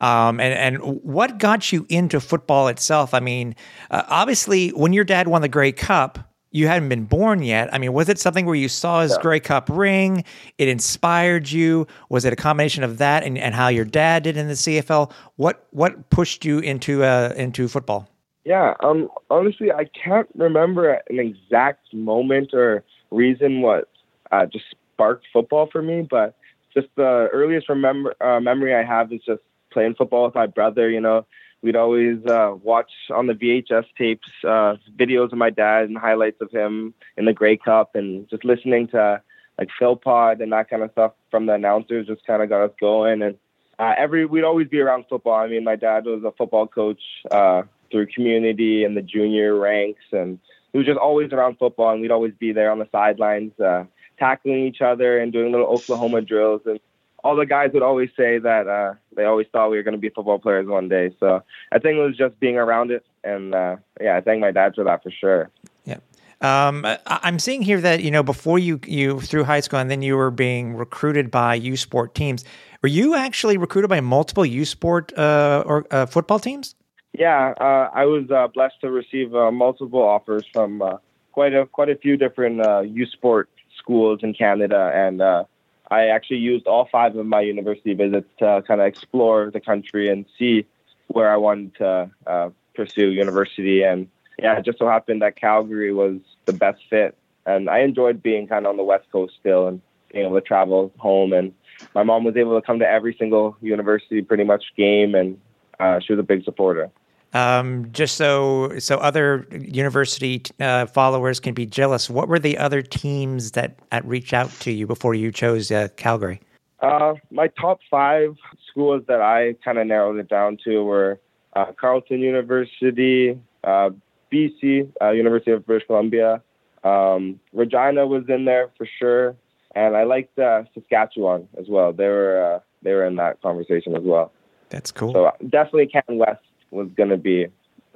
Um, and, and what got you into football itself? I mean, uh, obviously, when your dad won the Grey Cup, you hadn't been born yet. I mean, was it something where you saw his yeah. Grey Cup ring? It inspired you? Was it a combination of that and, and how your dad did in the C F L? What what pushed you into uh, into football? Yeah, um, honestly, I can't remember an exact moment or reason what uh, just sparked football for me, but just the earliest remember uh, memory I have is just playing football with my brother, you know. We'd always uh, watch on the V H S tapes uh, videos of my dad and highlights of him in the Grey Cup, and just listening to like Philpot and that kind of stuff from the announcers just kind of got us going. And uh, every we'd always be around football. I mean, my dad was a football coach uh, through community and the junior ranks, and he was just always around football. And we'd always be there on the sidelines, uh, tackling each other and doing little Oklahoma drills and all the guys would always say that uh, they always thought we were going to be football players one day. So I think it was just being around it. And uh, yeah, I thank my dad for that for sure. Yeah. Um, I- I'm seeing here that, you know, before you, you through high school and then you were being recruited by U Sport teams, were you actually recruited by multiple U Sport uh, or uh, football teams? Yeah, uh, I was uh, blessed to receive uh, multiple offers from uh, quite a quite a few different uh, U Sport schools in Canada, and uh, I actually used all five of my university visits to uh, kind of explore the country and see where I wanted to uh, pursue university. And yeah, it just so happened that Calgary was the best fit, and I enjoyed being kind of on the West Coast still and being able to travel home. And my mom was able to come to every single university pretty much game, and uh, she was a big supporter. Um, just so so other university uh, followers can be jealous, what were the other teams that, that reached out to you before you chose uh, Calgary? Uh, my top five schools that I kind of narrowed it down to were uh, Carleton University, uh, B C, uh, University of British Columbia. Um, Regina was in there for sure. And I liked uh, Saskatchewan as well. They were, uh, they were in that conversation as well. That's cool. So definitely Canada West was going to be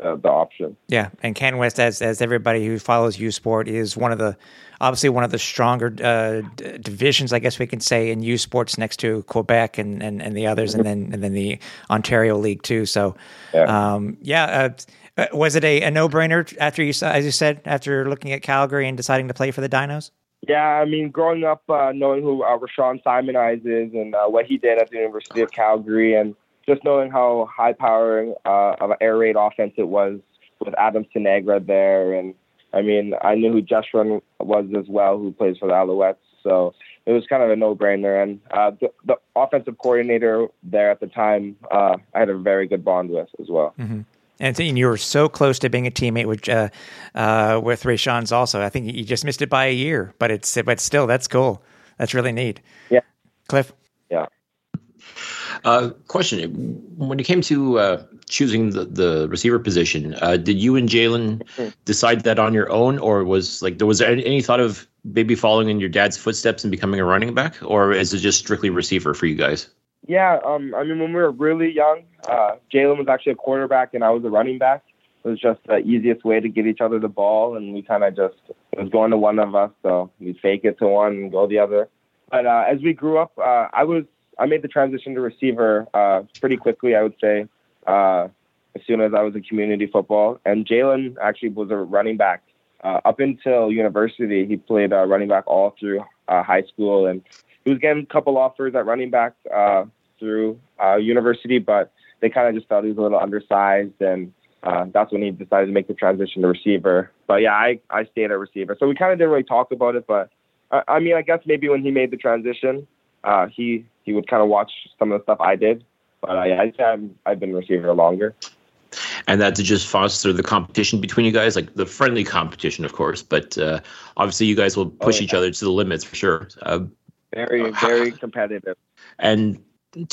uh, the option. Yeah, and Can West, as as everybody who follows U Sport, is one of the obviously one of the stronger uh, d- divisions, I guess we can say, in U Sports, next to Quebec and, and, and the others, and then and then the Ontario League too. So, yeah, um, yeah uh, was it a, a no brainer after you, as you said, after looking at Calgary and deciding to play for the Dinos? Yeah, I mean, growing up, uh, knowing who uh, Rashawn Simon Eyes is and uh, what he did at the University of Calgary, and just knowing how high-powering uh, of an air raid offense it was with Adam Sinegra there. And, I mean, I knew who Jeshwin was as well, who plays for the Alouettes. So it was kind of a no-brainer. And uh, the, the offensive coordinator there at the time, uh, I had a very good bond with as well. Mm-hmm. And, and you were so close to being a teammate with uh, uh, with Rashawn's also. I think you just missed it by a year, but it's but still, that's cool. That's really neat. Yeah. Cliff? Yeah. Uh, question: when it came to uh, choosing the, the receiver position, uh, did you and Jalen decide that on your own, or was like there was any, any thought of maybe following in your dad's footsteps and becoming a running back, or is it just strictly receiver for you guys? Yeah, um, I mean, when we were really young, uh, Jalen was actually a quarterback and I was a running back. It was just the easiest way to give each other the ball, and we kind of just it was going to one of us, so we'd fake it to one and go the other. But uh, as we grew up, uh, I was. I made the transition to receiver uh, pretty quickly, I would say, uh, as soon as I was in community football. And Jalen actually was a running back. Uh, up until university, he played uh, running back all through uh, high school. And he was getting a couple offers at running back uh, through uh, university, but they kind of just felt he was a little undersized. And uh, that's when he decided to make the transition to receiver. But, yeah, I, I stayed at receiver. So we kind of didn't really talk about it. But, I, I mean, I guess maybe when he made the transition, uh, he – He would kind of watch some of the stuff I did, but uh, yeah, I'd say I'm, I've been receiver longer. And that to just foster the competition between you guys, like the friendly competition, of course, but uh, obviously you guys will push oh, yeah. each other to the limits for sure. Uh, very, very competitive. And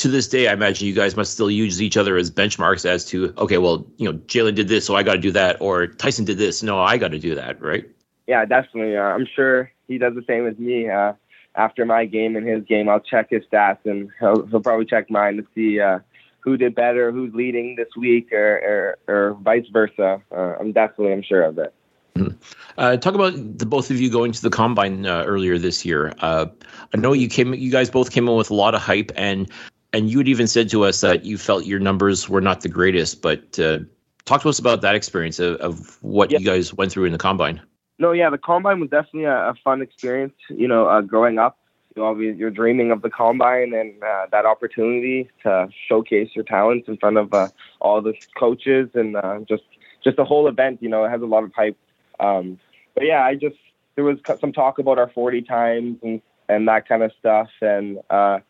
to this day, I imagine you guys must still use each other as benchmarks as to, okay, well, you know, Jalen did this, so I got to do that, or Tyson did this, no, I got to do that, right? Yeah, definitely. Uh, I'm sure he does the same as me. Uh, After my game and his game, I'll check his stats, and he'll, he'll probably check mine to see uh, who did better, who's leading this week, or or, or vice versa. Uh, I'm definitely, I'm sure of it. Mm-hmm. Uh, talk about the both of you going to the combine uh, earlier this year. Uh, I know you came, you guys both came in with a lot of hype, and and you had even said to us that you felt your numbers were not the greatest. But uh, talk to us about that experience of, of what yeah. you guys went through in the combine. No, yeah, the combine was definitely a, a fun experience. You know, uh, growing up, you know, you're dreaming of the combine and uh, that opportunity to showcase your talents in front of uh, all the coaches and uh, just just the whole event. You know, it has a lot of hype. Um, but yeah, I just there was some talk about our forty times and, and that kind of stuff. And uh,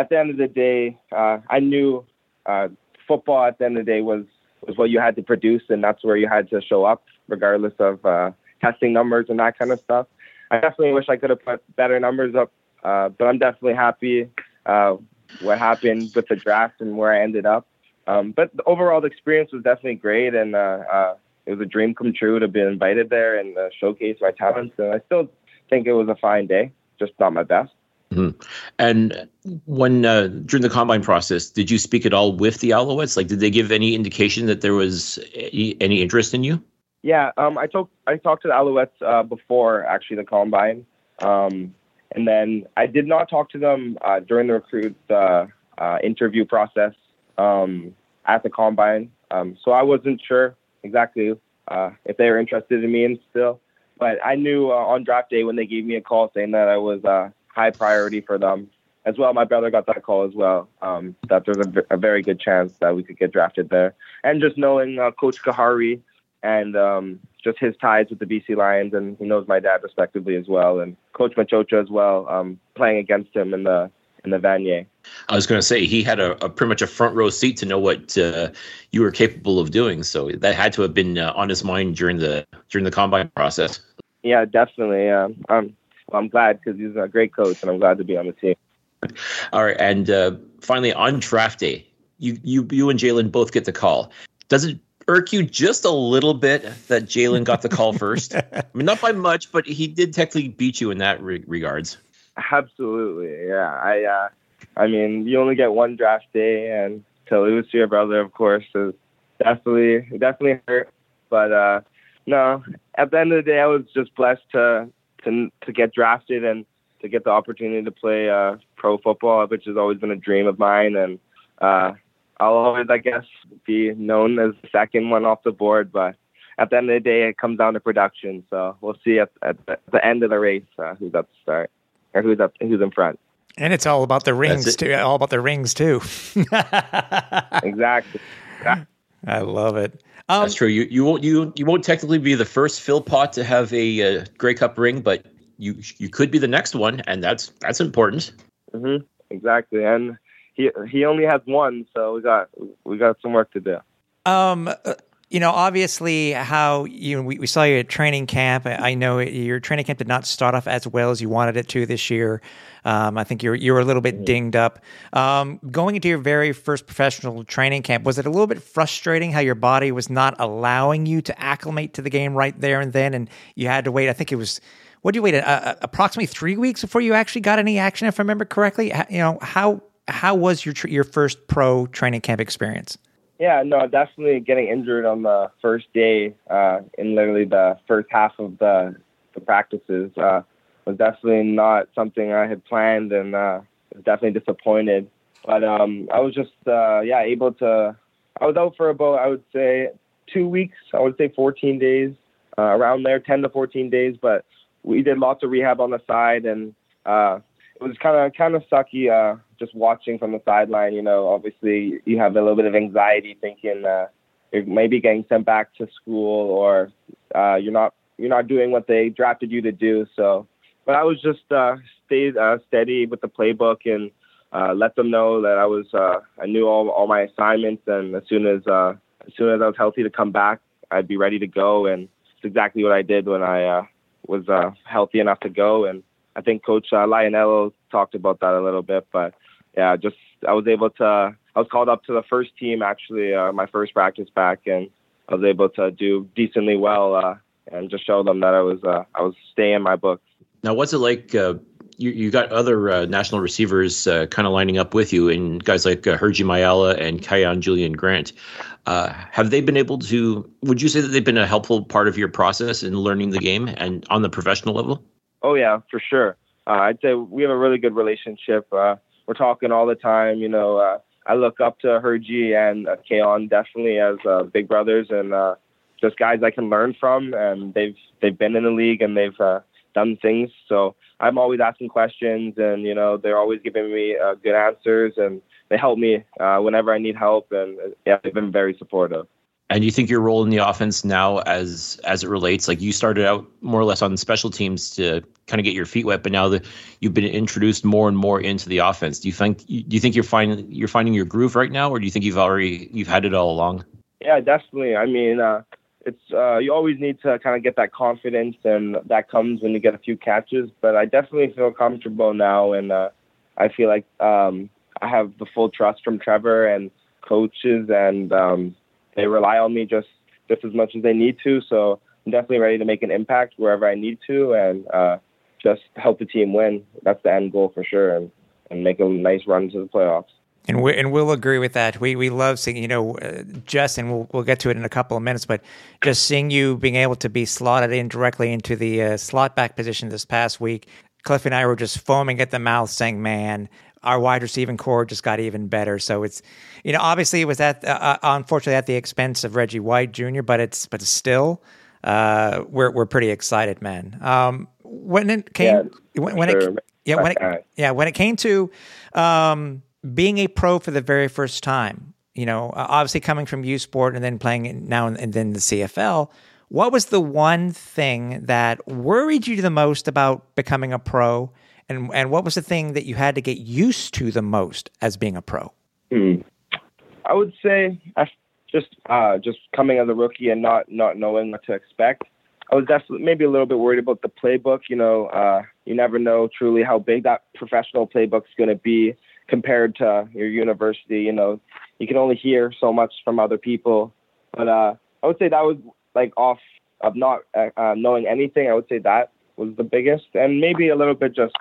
at the end of the day, uh, I knew uh, football at the end of the day was was what you had to produce, and that's where you had to show up, regardless of. Uh, testing numbers and that kind of stuff. I definitely wish I could have put better numbers up, uh, but I'm definitely happy uh, what happened with the draft and where I ended up. Um, but the overall, the experience was definitely great, and uh, uh, it was a dream come true to be invited there and uh, showcase my talents. And I still think it was a fine day, just not my best. Mm-hmm. And when uh, during the combine process, did you speak at all with the Alouettes? Like, did they give any indication that there was any, any interest in you? Yeah, um, I talked I talked to the Alouettes uh, before actually the combine, um, and then I did not talk to them uh, during the recruit uh, uh, interview process um, at the combine. Um, so I wasn't sure exactly uh, if they were interested in me and still, but I knew uh, on draft day when they gave me a call saying that I was uh, high priority for them as well. My brother got that call as well. Um, that there's a, a very good chance that we could get drafted there, and just knowing uh, Coach Kahari and um, just his ties with the B C Lions, and he knows my dad respectively as well, and Coach Maciocia as well, um, playing against him in the in the Vanier. I was going to say he had a, a pretty much a front row seat to know what uh, you were capable of doing, so that had to have been uh, on his mind during the during the combine process. Yeah, definitely. Yeah. Um, well, I'm glad because he's a great coach, and I'm glad to be on the team. All right, and uh, finally on draft day, you you you and Jalen both get the call. Does it irk you just a little bit that Jalen got the call first? I mean, not by much, but he did technically beat you in that re- regards. Absolutely, yeah. I, uh, I mean, you only get one draft day, and to lose to your brother, of course, is definitely, definitely hurt. But uh, no, at the end of the day, I was just blessed to to to get drafted and to get the opportunity to play uh, pro football, which has always been a dream of mine, and. Uh, I'll always, I guess, be known as the second one off the board, but at the end of the day, it comes down to production. So we'll see at, at, the, at the end of the race uh, who's up to start or who's up, who's in front. And it's all about the rings too. All about the rings too. Exactly. Yeah. I love it. Um, That's true. You you won't you you won't technically be the first Philpot to have a uh, Grey Cup ring, but you you could be the next one, and that's that's important. Mm-hmm. Exactly, and. He he only has one, so we got we got some work to do. Um, you know, obviously, how you know, we we saw you at training camp. I know your training camp did not start off as well as you wanted it to this year. Um, I think you you were a little bit mm-hmm. dinged up. Um, going into your very first professional training camp, was it a little bit frustrating how your body was not allowing you to acclimate to the game right there and then, and you had to wait? I think it was. What did you wait? Uh, approximately three weeks before you actually got any action, if I remember correctly. You know how. How was your your first pro training camp experience? Yeah, no, definitely getting injured on the first day uh, in literally the first half of the, the practices uh, was definitely not something I had planned, and uh, was definitely disappointed. But um, I was just uh, yeah able to. I was out for about I would say two weeks. I would say fourteen days uh, around there, ten to fourteen days. But we did lots of rehab on the side, and uh, it was kind of kind of sucky. Uh, Just watching from the sideline, you know, obviously you have a little bit of anxiety thinking uh, you're maybe getting sent back to school, or uh, you're not you're not doing what they drafted you to do. So, but I was just uh, stayed uh, steady with the playbook and uh, let them know that I was uh, I knew all all my assignments, and as soon as uh, as soon as I was healthy to come back, I'd be ready to go, and it's exactly what I did when I uh, was uh, healthy enough to go. And I think Coach uh, Lionello talked about that a little bit, but. Yeah, just I was able to. I was called up to the first team actually, uh, my first practice back, and I was able to do decently well uh, and just show them that I was uh, I was staying in my books. Now, what's it like? Uh, you you got other uh, national receivers uh, kind of lining up with you, and guys like uh, Hergy Mayala and Kaion Julien-Grant. Uh, have they been able to? Would you say that they've been a helpful part of your process in learning the game and on the professional level? Oh yeah, for sure. Uh, I'd say we have a really good relationship. Uh, We're talking all the time, you know. Uh, I look up to Hergy and uh, Kaion definitely as uh, big brothers, and uh, just guys I can learn from. And they've they've been in the league and they've uh, done things. So I'm always asking questions, and you know they're always giving me uh, good answers, and they help me uh, whenever I need help. And uh, yeah, they've been very supportive. And you think your role in the offense now, as as it relates, like you started out more or less on special teams to kind of get your feet wet, but now that you've been introduced more and more into the offense, do you think do you think you're finding you're finding your groove right now, or do you think you've already you've had it all along? Yeah, definitely. I mean, uh, it's uh, you always need to kind of get that confidence, and that comes when you get a few catches. But I definitely feel comfortable now, and uh, I feel like um, I have the full trust from Trevor and coaches and. Um, They rely on me just, just as much as they need to, so I'm definitely ready to make an impact wherever I need to, and uh, just help the team win. That's the end goal for sure, and, and make a nice run to the playoffs. And we and we'll agree with that. We we love seeing, you know, uh, Justin. We'll we'll get to it in a couple of minutes, but just seeing you being able to be slotted in directly into the uh, slot back position this past week. Cliff and I were just foaming at the mouth, saying, "Man, our wide receiving core just got even better." So it's, you know, obviously it was at uh, unfortunately at the expense of Reggie White Junior, but it's but still, uh, we're we're pretty excited, man. Um, when it came, yeah, when, when sure. it yeah when it yeah when it came to. Um, Being a pro for the very first time, you know, obviously coming from U Sport and then playing now and then the C F L, what was the one thing that worried you the most about becoming a pro, and and what was the thing that you had to get used to the most as being a pro? Hmm. I would say just uh, just coming as a rookie and not not knowing what to expect. I was definitely maybe a little bit worried about the playbook. You know, uh, you never know truly how big that professional playbook's going to be compared to your university. You know, you can only hear so much from other people. But uh, I would say that was like off of not uh, knowing anything. I would say that was the biggest. And maybe a little bit just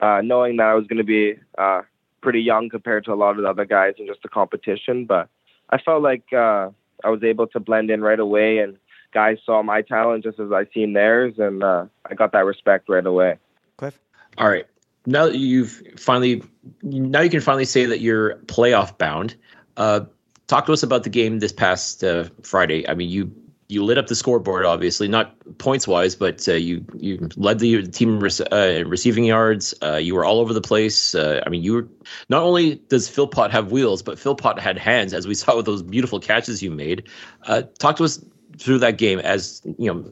uh, knowing that I was going to be uh, pretty young compared to a lot of the other guys and just the competition. But I felt like uh, I was able to blend in right away, and guys saw my talent just as I seen theirs. And uh, I got that respect right away. Cliff? All right. Now that you've finally, now you can finally say that you're playoff bound. Uh, talk to us about the game this past uh, Friday. I mean, you you lit up the scoreboard, obviously, not points wise, but uh, you you led the team re- uh, receiving yards. Uh, you were all over the place. Uh, I mean, you were not only does Philpot have wheels, but Philpot had hands, as we saw with those beautiful catches you made. Uh, talk to us through that game, as you know,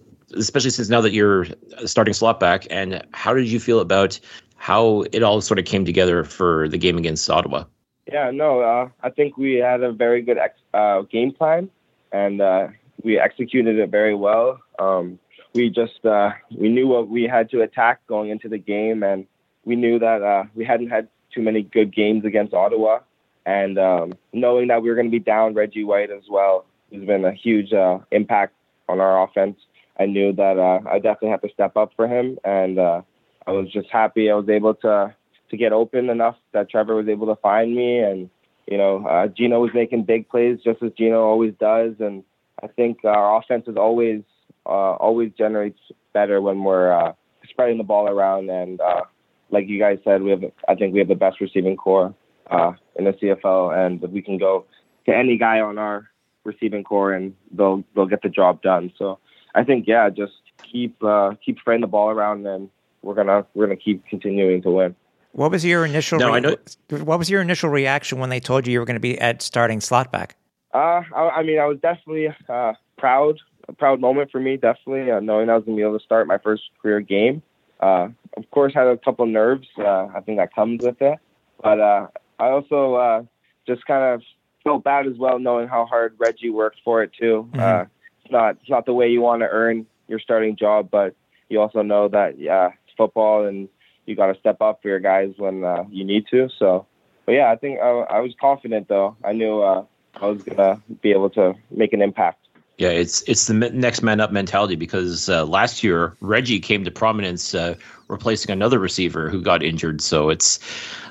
especially since now that you're starting slot back. And how did you feel about how it all sort of came together for the game against Ottawa? Yeah, no, uh, I think we had a very good ex- uh, game plan, and uh, we executed it very well. Um, we just uh, we knew what we had to attack going into the game, and we knew that uh, we hadn't had too many good games against Ottawa. And um, knowing that we were going to be down Reggie White as well, has been a huge uh, impact on our offense. I knew that uh, I definitely had to step up for him, and uh, I was just happy I was able to to get open enough that Trevor was able to find me. And, you know, uh, Gino was making big plays just as Gino always does. And I think our offense is always, uh, always generates better when we're uh, spreading the ball around. And uh, like you guys said, we have, I think we have the best receiving core uh, in the C F L. And we can go to any guy on our receiving core and they'll, they'll get the job done. So I think, yeah, just keep, uh, keep spreading the ball around, and we're gonna we're gonna keep continuing to win. What was your initial? No, re- I know. What was your initial reaction when they told you you were going to be at starting slot back? Uh, I, I mean, I was definitely uh, proud. A proud moment for me, definitely uh, knowing I was going to be able to start my first career game. Uh, of course, had a couple nerves. Uh, I think that comes with it. But uh, I also uh, just kind of felt bad as well, knowing how hard Reggie worked for it too. Mm-hmm. Uh, it's not it's not the way you want to earn your starting job, but you also know that yeah. football, and you got to step up for your guys when uh, you need to. So, but yeah, I think I, I was confident though. I knew uh, I was gonna be able to make an impact. Yeah, it's it's the next man up mentality, because uh, last year Reggie came to prominence, uh, replacing another receiver who got injured. So it's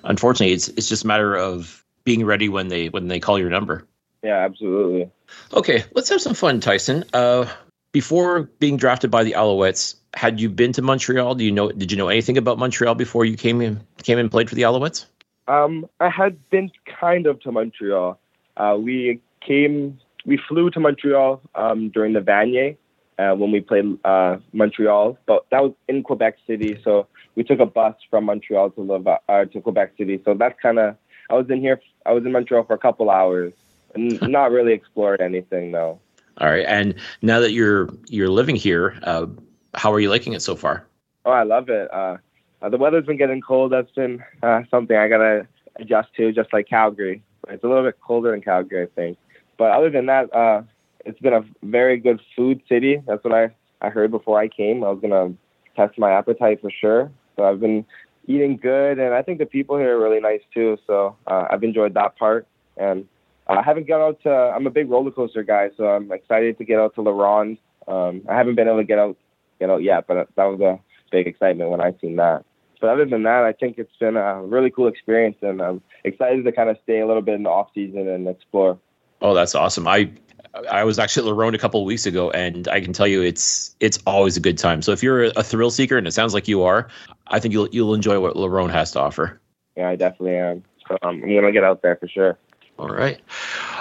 unfortunately it's it's just a matter of being ready when they when they call your number. Yeah, absolutely. Okay, let's have some fun, Tyson. Uh, before being drafted by the Alouettes, had you been to Montreal? Do you know? Did you know anything about Montreal before you came in? Came and played for the Alouettes? Um, I had been kind of to Montreal. Uh, we came, we flew to Montreal um, during the Vanier uh, when we played uh, Montreal, but that was in Quebec City. So we took a bus from Montreal to Laval, uh, to Quebec City. So that's kind of. I was in here. I was in Montreal for a couple hours, and not really explored anything though. All right, and now that you're you're living here. Uh, How are you liking it so far? Oh, I love it. Uh, the weather's been getting cold. That's been uh, something I got to adjust to, just like Calgary. It's a little bit colder than Calgary, I think. But other than that, uh, it's been a very good food city. That's what I, I heard before I came. I was going to test my appetite for sure. So I've been eating good, and I think the people here are really nice too. So uh, I've enjoyed that part. And I haven't got out to, I'm a big roller coaster guy, so I'm excited to get out to La Ronde. Um, I haven't been able to get out You know, yeah, but that was a big excitement when I seen that. But other than that, I think it's been a really cool experience, and I'm excited to kind of stay a little bit in the off season and explore. Oh, that's awesome. I I was actually at La Ronde a couple of weeks ago, and I can tell you it's it's always a good time. So if you're a thrill seeker, and it sounds like you are, I think you'll you'll enjoy what La Ronde has to offer. Yeah, I definitely am. So um, I'm gonna get out there for sure. All right,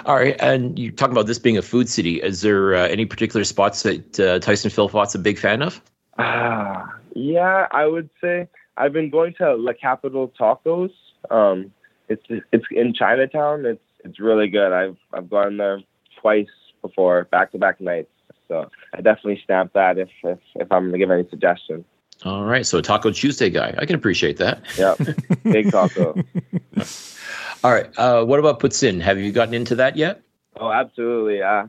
all right. And you're talking about this being a food city. Is there uh, any particular spots that uh, Tyson Philpot's a big fan of? Ah, uh, yeah, I would say I've been going to La Capital Tacos. Um, it's it's in Chinatown. It's it's really good. I've I've gone there twice before, back to back nights. So I definitely stamp that if if, if I'm gonna give any suggestion. All right, so a Taco Tuesday guy. I can appreciate that. Yep, big taco. All right, uh, what about Puts In? Have you gotten into that yet? Oh, absolutely. Uh,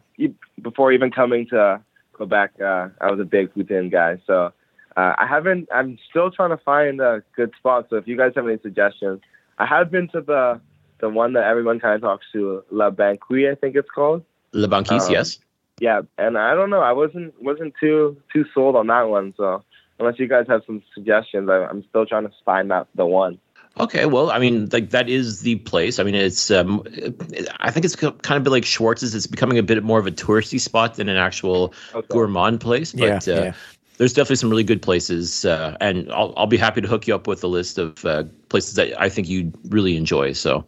before even coming to Quebec, uh, I was a big Puts In guy. So uh, I haven't, I'm still trying to find a good spot. So if you guys have any suggestions, I have been to the the one that everyone kind of talks to, La Banquise, I think it's called. La Banquise, um, yes. Yeah, and I don't know. I wasn't wasn't too too sold on that one, so... Unless you guys have some suggestions, I'm still trying to find that the one. Okay, well, I mean, like that is the place. I mean, it's um, I think it's kind of like Schwartz's. It's becoming a bit more of a touristy spot than an actual okay. gourmand place. But yeah, uh, yeah. there's definitely some really good places, uh, and I'll I'll be happy to hook you up with a list of uh, places that I think you'd really enjoy. So.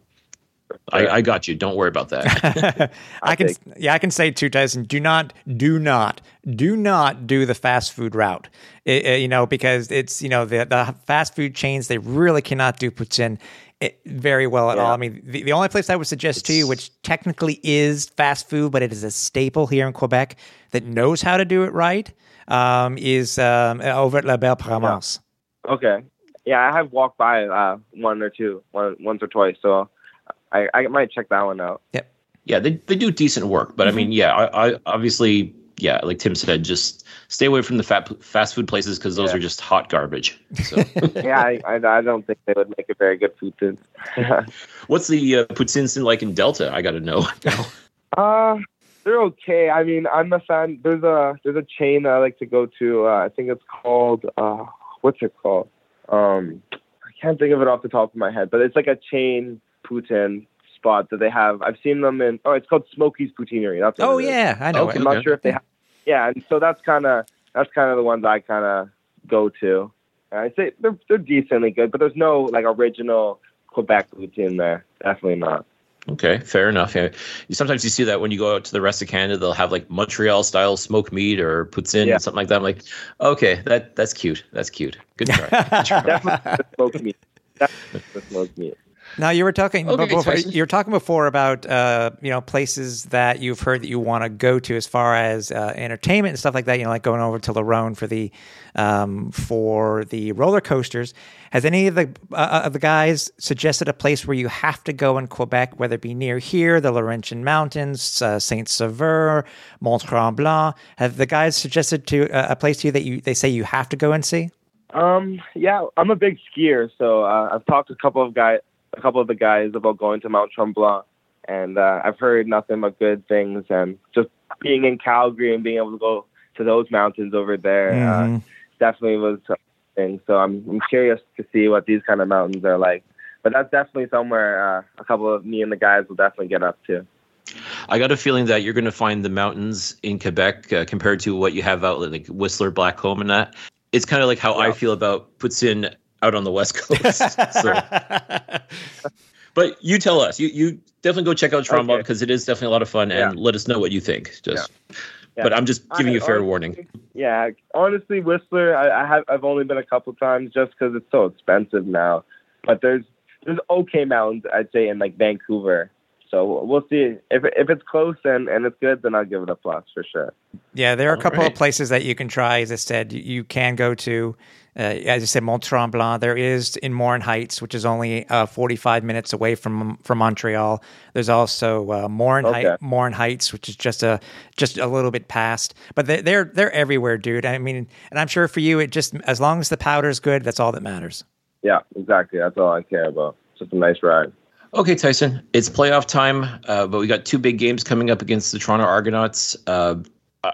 I, I got you. Don't worry about that. I can, take. yeah, I can say too, Tyson. Do not, do not, do not do the fast food route. It, it, you know, because it's you know the the fast food chains, they really cannot do Puts In it very well at yeah. all. I mean, the, the only place I would suggest it's, to you, which technically is fast food, but it is a staple here in Quebec that knows how to do it right, um, is um, over at La Belle Province. Yeah. Okay. Yeah, I have walked by uh, one or two, one, once or twice. So. I, I might check that one out. Yep. Yeah, they they do decent work, but mm-hmm. I mean, yeah, I, I obviously, yeah, like Tim said, just stay away from the fat, fast food places because those yeah. are just hot garbage. So. yeah, I, I I don't think they would make a very good Puts In. What's the uh, Puts In like in Delta? I got to know. uh they're okay. I mean, I'm a fan. There's a there's a chain I like to go to. Uh, I think it's called uh, what's it called? Um, I can't think of it off the top of my head, but it's like a chain poutine spot that they have. I've seen them in, oh, it's called Smokey's Poutineery. That's oh, yeah, I know. Okay, I'm not okay. sure if they have. Yeah, and so that's kind of that's kind of the ones I kind of go to. And I say they're, they're decently good, but there's no like original Quebec poutine there. Definitely not. Okay, fair enough. Yeah. Sometimes you see that when you go out to the rest of Canada, they'll have like Montreal style smoked meat or Puts In, yeah. something like that. I'm like, okay, that that's cute. That's cute. Good try. Good try. Definitely the smoked meat. Definitely the smoked meat. Now you were talking okay, before, you were talking before about uh, you know places that you've heard that you want to go to as far as uh, entertainment and stuff like that. You know, like going over to La Ronde for the um, for the roller coasters. Has any of the uh, of the guys suggested a place where you have to go in Quebec, whether it be near here, the Laurentian Mountains, uh, Saint Sauveur, Mont Tremblant? Have the guys suggested to uh, a place to you that you they say you have to go and see? Um, yeah, I'm a big skier, so uh, I've talked to a couple of guys. a couple of the guys about going to Mont Tremblant, and uh, I've heard nothing but good things, and just being in Calgary and being able to go to those mountains over there mm-hmm. uh, definitely was something. So I'm, I'm curious to see what these kind of mountains are like, but that's definitely somewhere uh, a couple of me and the guys will definitely get up to. I got a feeling that you're going to find the mountains in Quebec uh, compared to what you have out like Whistler, Blackcomb and that. It's kind of like how yeah. I feel about Puts In out on the West Coast. So. But you tell us. You you definitely go check out Tremblant because okay. it is definitely a lot of fun, and yeah. let us know what you think. Just, yeah. Yeah. But I'm just giving I, you a fair honestly, warning. Yeah, honestly, Whistler, I, I have I've only been a couple times just because it's so expensive now. But there's there's okay mountains, I'd say, in like Vancouver. So we'll see if if it's close and, and it's good, then I'll give it a plus for sure. Yeah, there are a couple right. of places that you can try. As I said, you can go to, uh, as I said, Mont Tremblant. There is in Morin Heights, which is only uh, forty-five minutes away from from Montreal. There's also uh, Morin okay. Heights, Morin Heights, which is just a just a little bit past. But they're, they're they're everywhere, dude. I mean, and I'm sure for you, it just as long as the powder's good, that's all that matters. Yeah, exactly. That's all I care about. Just a nice ride. Okay, Tyson, it's playoff time, uh, but we got two big games coming up against the Toronto Argonauts. Uh,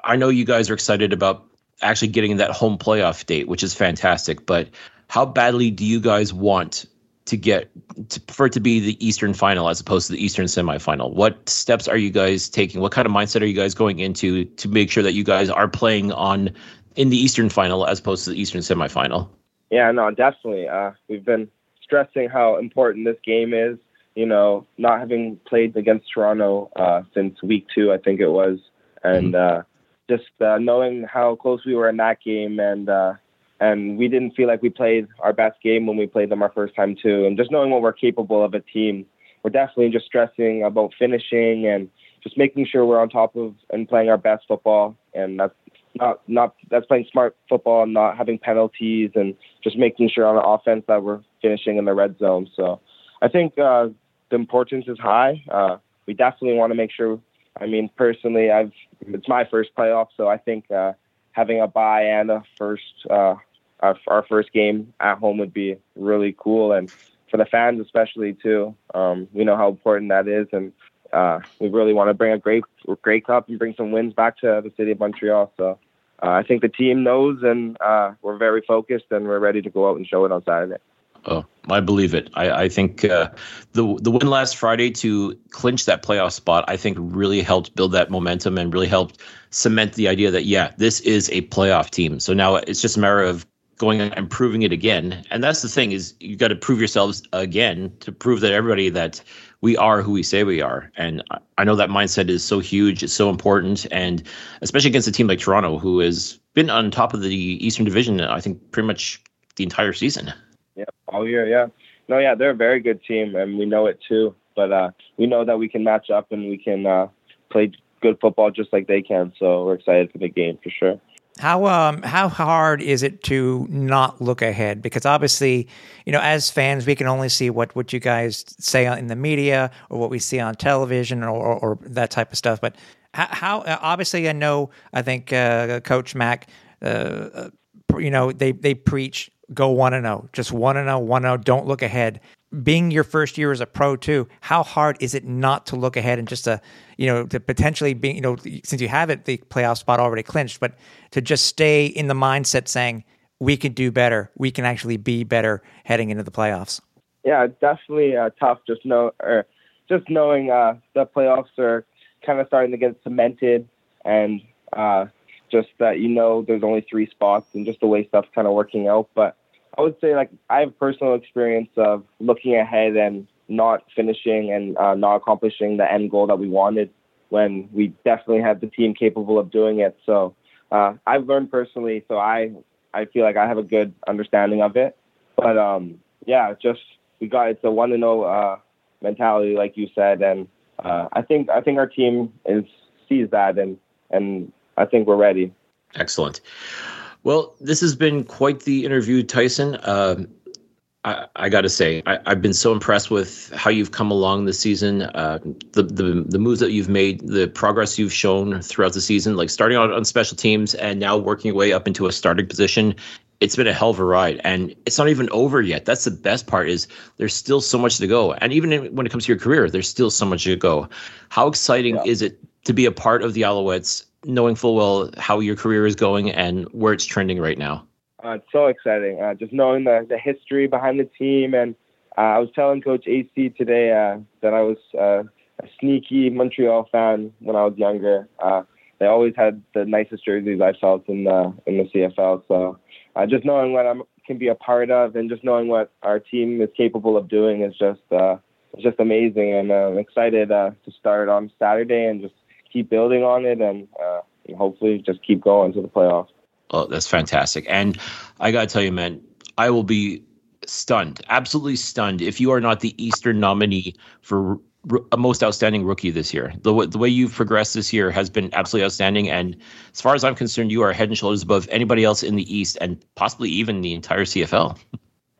I know you guys are excited about actually getting that home playoff date, which is fantastic. But how badly do you guys want to get to, for it to be the Eastern final as opposed to the Eastern semifinal? What steps are you guys taking? What kind of mindset are you guys going into to make sure that you guys are playing on in the Eastern final as opposed to the Eastern semifinal? Yeah, no, definitely. Uh, we've been stressing how important this game is, you know, not having played against Toronto uh, since week two, I think it was. And mm-hmm. uh, just uh, knowing how close we were in that game, and uh, and we didn't feel like we played our best game when we played them our first time too. And just knowing what we're capable of a team, we're definitely just stressing about finishing and just making sure we're on top of and playing our best football. And that's not, not that's playing smart football and not having penalties and just making sure on the offense that we're finishing in the red zone. So I think uh, the importance is high. Uh, we definitely want to make sure. I mean, personally, I've it's my first playoff, so I think uh, having a bye and a first uh, our, our first game at home would be really cool, and for the fans especially too. Um, we know how important that is, and uh, we really want to bring a great Grey Cup and bring some wins back to the city of Montreal. So uh, I think the team knows, and uh, we're very focused, and we're ready to go out and show it on Saturday. Oh, I believe it. I, I think uh, the the win last Friday to clinch that playoff spot, I think, really helped build that momentum and really helped cement the idea that, yeah, this is a playoff team. So now it's just a matter of going and proving it again. And that's the thing, is you got to prove yourselves again to prove that everybody that we are who we say we are. And I know that mindset is so huge. It's so important. And especially against a team like Toronto, who has been on top of the Eastern Division, I think, pretty much the entire season. Yeah, all year, yeah. No, yeah, they're a very good team, and we know it too. But uh, we know that we can match up and we can uh, play good football just like they can. So we're excited for the game for sure. How um how hard is it to not look ahead? Because obviously, you know, as fans, we can only see what, what you guys say in the media or what we see on television or, or, or that type of stuff. But how, how obviously, I know, I think uh, Coach Mac, uh, you know, they, they preach, go one and oh, just one and oh, one and oh, don't look ahead. Being your first year as a pro too, how hard is it not to look ahead and just to, you know, to potentially be, you know, since you have it, the playoff spot already clinched, but to just stay in the mindset saying, we can do better, we can actually be better heading into the playoffs? Yeah, definitely uh, tough. Just know, or just knowing uh, the playoffs are kind of starting to get cemented, and uh, just that, you know, there's only three spots and just the way stuff's kind of working out. But I would say, like, I have personal experience of looking ahead and not finishing and uh, not accomplishing the end goal that we wanted when we definitely had the team capable of doing it. So uh, I've learned personally, so I, I feel like I have a good understanding of it. But, um, yeah, just we got it's a one and oh uh, mentality, like you said. And uh, I think I think our team is sees that, and and I think we're ready. Excellent. Well, this has been quite the interview, Tyson. Um, I, I got to say, I, I've been so impressed with how you've come along this season, uh, the, the the moves that you've made, the progress you've shown throughout the season, like starting out on special teams and now working your way up into a starting position. It's been a hell of a ride, and it's not even over yet. That's the best part, is there's still so much to go. And even in, when it comes to your career, there's still so much to go. How exciting yeah. is it to be a part of the Alouettes, knowing full well how your career is going and where it's trending right now? Uh, it's so exciting. Uh, just knowing the, the history behind the team. And uh, I was telling Coach A C today uh, that I was uh, a sneaky Montreal fan when I was younger. Uh, they always had the nicest jerseys, I felt, in the, in the C F L. So uh, just knowing what I can be a part of and just knowing what our team is capable of doing is just uh, it's just amazing. And uh, I'm excited uh, to start on Saturday and just keep building on it, and uh, hopefully just keep going to the playoffs. Oh, that's fantastic. And I got to tell you, man, I will be stunned, absolutely stunned, if you are not the Eastern nominee for ro- most outstanding rookie this year. The, w- the way you've progressed this year has been absolutely outstanding. And as far as I'm concerned, you are head and shoulders above anybody else in the East and possibly even the entire C F L.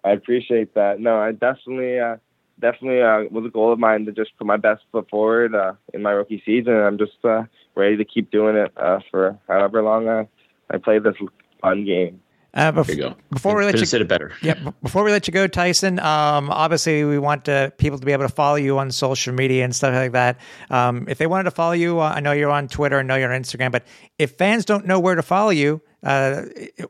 I appreciate that. No, I definitely... Uh... Definitely uh, was a goal of mine to just put my best foot forward uh, in my rookie season. I'm just uh, ready to keep doing it uh, for however long I, I play this fun game. Uh, bef- there you go. Before we let you, it better. Yeah, b- before we let you go, Tyson, um, obviously we want uh, people to be able to follow you on social media and stuff like that. Um, if they wanted to follow you, uh, I know you're on Twitter, I know you're on Instagram, but if fans don't know where to follow you, uh,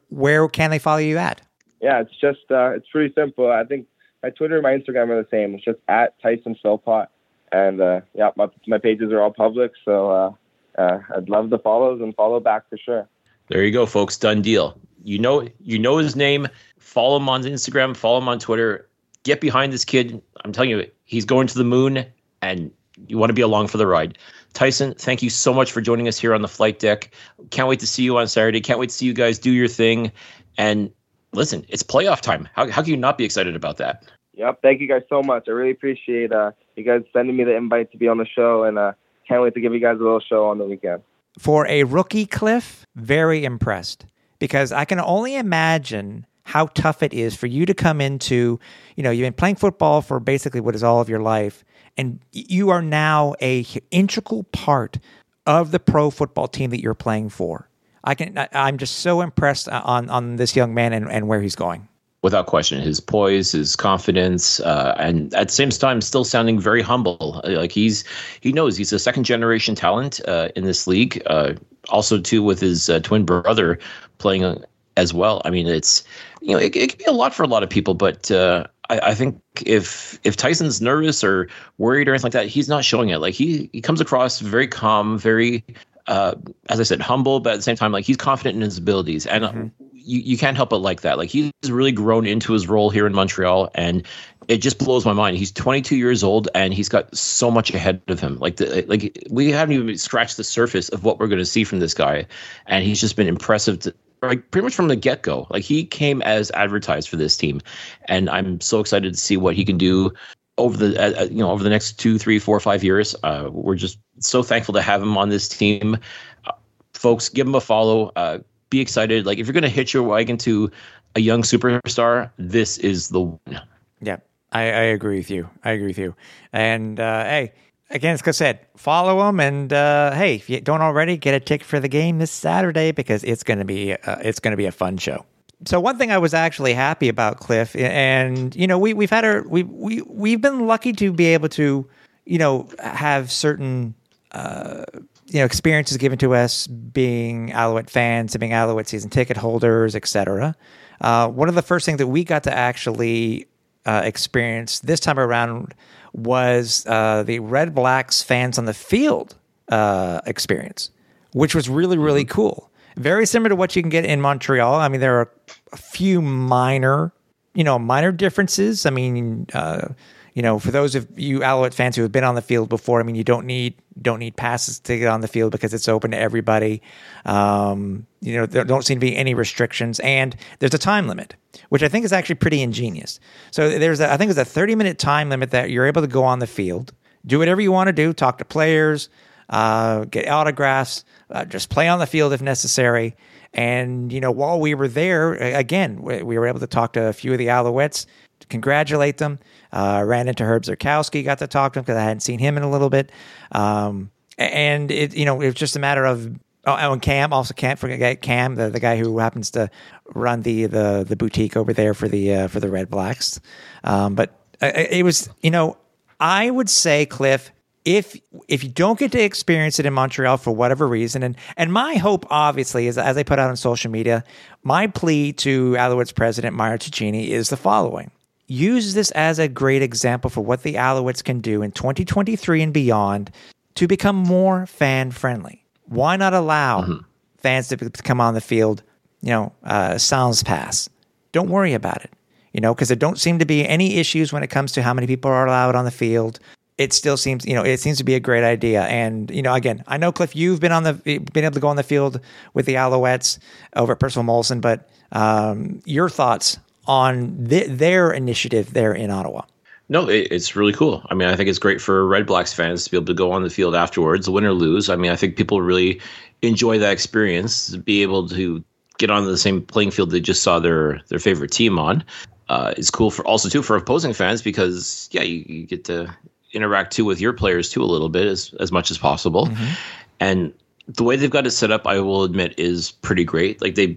where can they follow you at? Yeah, it's just, uh, it's pretty simple. I think my Twitter and my Instagram are the same. It's just at Tyson Philpot. And, uh, yeah, my, my pages are all public. So, uh, uh, I'd love the follows and follow back for sure. There you go, folks. Done deal. You know, you know his name. Follow him on Instagram. Follow him on Twitter. Get behind this kid. I'm telling you, he's going to the moon, and you want to be along for the ride. Tyson, thank you so much for joining us here on the flight deck. Can't wait to see you on Saturday. Can't wait to see you guys do your thing. And listen, it's playoff time. How how can you not be excited about that? Yep. Thank you guys so much. I really appreciate uh, you guys sending me the invite to be on the show, and uh, can't wait to give you guys a little show on the weekend. For a rookie, Cliff, very impressed, because I can only imagine how tough it is for you to come into, you know, you've been playing football for basically what is all of your life, and you are now a integral part of the pro football team that you're playing for. I can, I, I'm just so impressed on, on this young man and, and where he's going. Without question, his poise, his confidence, uh, and at the same time, still sounding very humble. Like he's, he knows he's a second generation talent uh, in this league. Uh, also, too, with his uh, twin brother playing as well. I mean, it's, you know, it, it can be a lot for a lot of people, but uh, I, I think if if Tyson's nervous or worried or anything like that, he's not showing it. Like he he comes across very calm, very, uh, as I said, humble, but at the same time, like he's confident in his abilities and. Mm-hmm. You, you can't help but like that. Like he's really grown into his role here in Montreal, and it just blows my mind. He's twenty-two years old, and he's got so much ahead of him. Like the, like we haven't even scratched the surface of what we're going to see from this guy, and he's just been impressive to, like pretty much from the get-go. Like he came as advertised for this team, and I'm so excited to see what he can do over the uh, you know over the next two, three, four, five years. Uh, we're just so thankful to have him on this team, uh, folks. Give him a follow. Uh, Be excited. Like if you're going to hitch your wagon to a young superstar, this is the one. Yeah, I, I agree with you. I agree with you. And uh, hey, again, as I said, follow him. And uh, hey, if you don't already, get a ticket for the game this Saturday, because it's going to be uh, it's going to be a fun show. So one thing I was actually happy about, Cliff, and you know we we've had our we we we've been lucky to be able to you know have certain. Uh, you know, experiences given to us being Alouette fans and being Alouette season ticket holders, et cetera. Uh, one of the first things that we got to actually uh, experience this time around was uh, the Red Blacks fans on the field uh, experience, which was really, really cool. Very similar to what you can get in Montreal. I mean, there are a few minor, you know, minor differences. I mean, uh, you know, for those of you Alouette fans who have been on the field before, I mean, you don't need don't need passes to get on the field because it's open to everybody. Um, you know, there don't seem to be any restrictions, and there's a time limit, which I think is actually pretty ingenious. So there's, a, I think, it's a thirty minute time limit that you're able to go on the field, do whatever you want to do, talk to players, uh, get autographs, uh, just play on the field if necessary. And you know, while we were there, again, we were able to talk to a few of the Alouettes. Congratulate them. Uh, ran into Herb Zerkowski, got to talk to him because I hadn't seen him in a little bit. Um, and it, you know, it was just a matter of oh, and Cam also can't forget Cam, the, the guy who happens to run the the, the boutique over there for the uh, for the Red Blacks. Um, but it was, you know, I would say, Cliff, if if you don't get to experience it in Montreal for whatever reason, and and my hope obviously is, as I put out on social media, my plea to Alouettes president Mario Cecchini is the following. Use this as a great example for what the Alouettes can do in twenty twenty-three and beyond to become more fan-friendly. Why not allow mm-hmm. fans to come on the field, you know, uh, sans pass? Don't worry about it, you know, because there don't seem to be any issues when it comes to how many people are allowed on the field. It still seems, you know, it seems to be a great idea. And, you know, again, I know, Cliff, you've been on the been able to go on the field with the Alouettes over at Percival Molson, but um, your thoughts on th- their initiative there in Ottawa? No, it, it's really cool. I mean, I think it's great for Red Blacks fans to be able to go on the field afterwards, win or lose. I mean, I think people really enjoy that experience, to be able to get on the same playing field they just saw their, their favorite team on. Uh, it's cool for also, too, for opposing fans because, yeah, you, you get to interact, too, with your players, too, a little bit as, as much as possible. Mm-hmm. And the way they've got it set up, I will admit, is pretty great. Like they,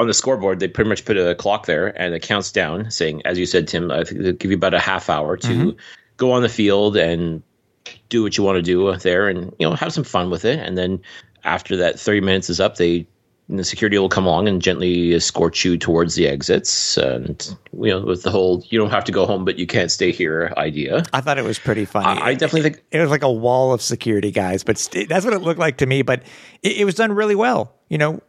on the scoreboard, they pretty much put a clock there and it counts down, saying, as you said, Tim, I think they'll give you about a half hour to mm-hmm. go on the field and do what you want to do there, and you know, have some fun with it. And then after that thirty minutes is up, they And the security will come along and gently escort you towards the exits. And, you know, with the whole, you don't have to go home, but you can't stay here idea. I thought it was pretty funny. I, I definitely think it was like a wall of security guys, but st- that's what it looked like to me. But it, it was done really well. You know,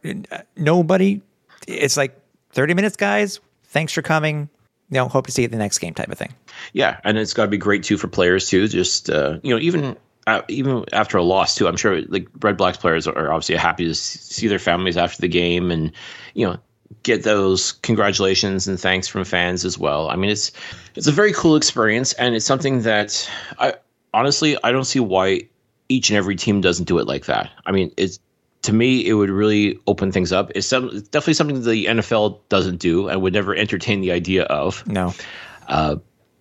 nobody, it's like thirty minutes, guys. Thanks for coming. You know, hope to see you at the next game type of thing. Yeah. And it's got to be great, too, for players, too. Just, uh, you know, even. Uh, even after a loss, too, I'm sure like Red Blacks players are obviously happy to see their families after the game and, you know, get those congratulations and thanks from fans as well. I mean, it's it's a very cool experience, and it's something that I honestly I don't see why each and every team doesn't do it like that. I mean, it's to me it would really open things up. It's, some, it's definitely something that the N F L doesn't do and would never entertain the idea of. No, uh,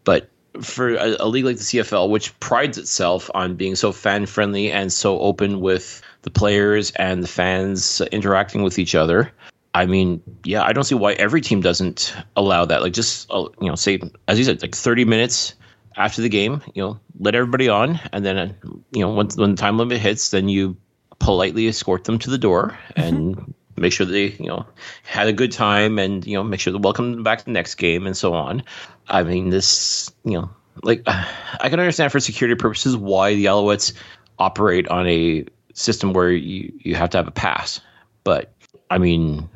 but. For a, a league like the C F L, which prides itself on being so fan-friendly and so open with the players and the fans interacting with each other, I mean, yeah, I don't see why every team doesn't allow that. Like, just, you know, say, as you said, like thirty minutes after the game, you know, let everybody on, and then, you know, when, when the time limit hits, then you politely escort them to the door and mm-hmm. make sure they, you know, had a good time and, you know, make sure they welcome them back to the next game and so on. I mean, this, you know, like I can understand for security purposes why the Alouettes operate on a system where you, you have to have a pass. But, I mean,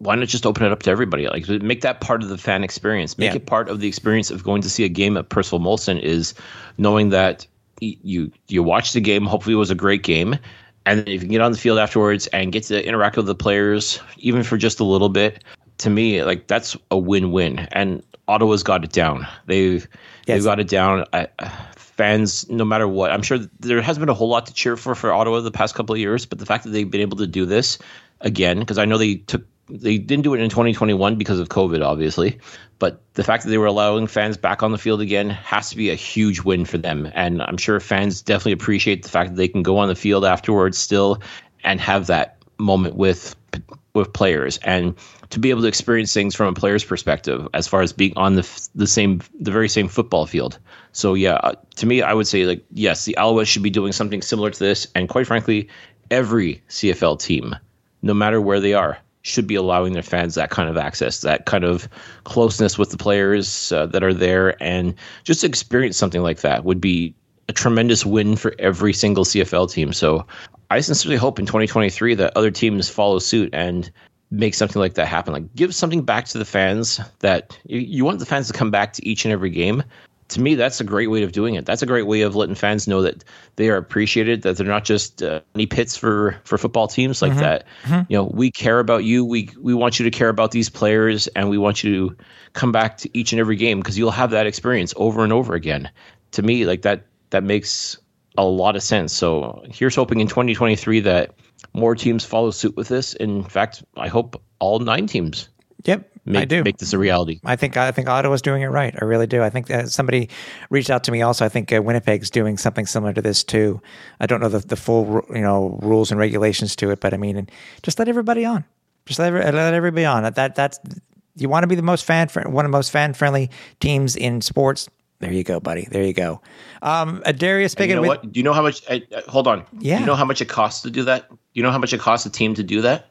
why not just open it up to everybody? Like, make that part of the fan experience. Make yeah. it part of the experience of going to see a game at Percival Molson is knowing that you you watch the game. Hopefully it was a great game. And if you can get on the field afterwards and get to interact with the players, even for just a little bit, to me, like, that's a win-win. And Ottawa's got it down. They've yes. they've got it down. I, fans, no matter what, I'm sure there hasn't been a whole lot to cheer for for Ottawa the past couple of years, but the fact that they've been able to do this again, because I know they took they didn't do it in twenty twenty-one because of COVID, obviously, but the fact that they were allowing fans back on the field again has to be a huge win for them. And I'm sure fans definitely appreciate the fact that they can go on the field afterwards still and have that moment with with players and to be able to experience things from a player's perspective as far as being on the the same the very same football field. So yeah, to me, I would say, like, yes, the Alouettes should be doing something similar to this, and quite frankly, every C F L team, no matter where they are, should be allowing their fans that kind of access, that kind of closeness with the players uh, that are there, and just to experience something like that would be a tremendous win for every single C F L team. So I sincerely hope in twenty twenty-three that other teams follow suit and make something like that happen. Like, give something back to the fans that you, you want the fans to come back to each and every game. To me, that's a great way of doing it. That's a great way of letting fans know that they are appreciated, that they're not just uh, knee pits for, for football teams like mm-hmm. that. Mm-hmm. You know, we care about you. We we want you to care about these players, and we want you to come back to each and every game because you'll have that experience over and over again. To me, like that that makes a lot of sense. So here's hoping in twenty twenty-three that more teams follow suit with this. In fact, I hope all nine teams. Yep. Make, I do. Make this a reality. I think I think Ottawa's doing it right. I really do. I think uh, somebody reached out to me also. I think uh, Winnipeg's doing something similar to this too. I don't know the the full you know rules and regulations to it, but I mean, and just let everybody on. Just let, every, let everybody on. That that's you want to be the most fan fr- one of the most fan friendly teams in sports. There you go, buddy. There you go. Um, a Darius Pickett. You know with, what? Do you know how much? I, uh, hold on. Yeah. Do you know how much it costs to do that? Do you know how much it costs a team to do that?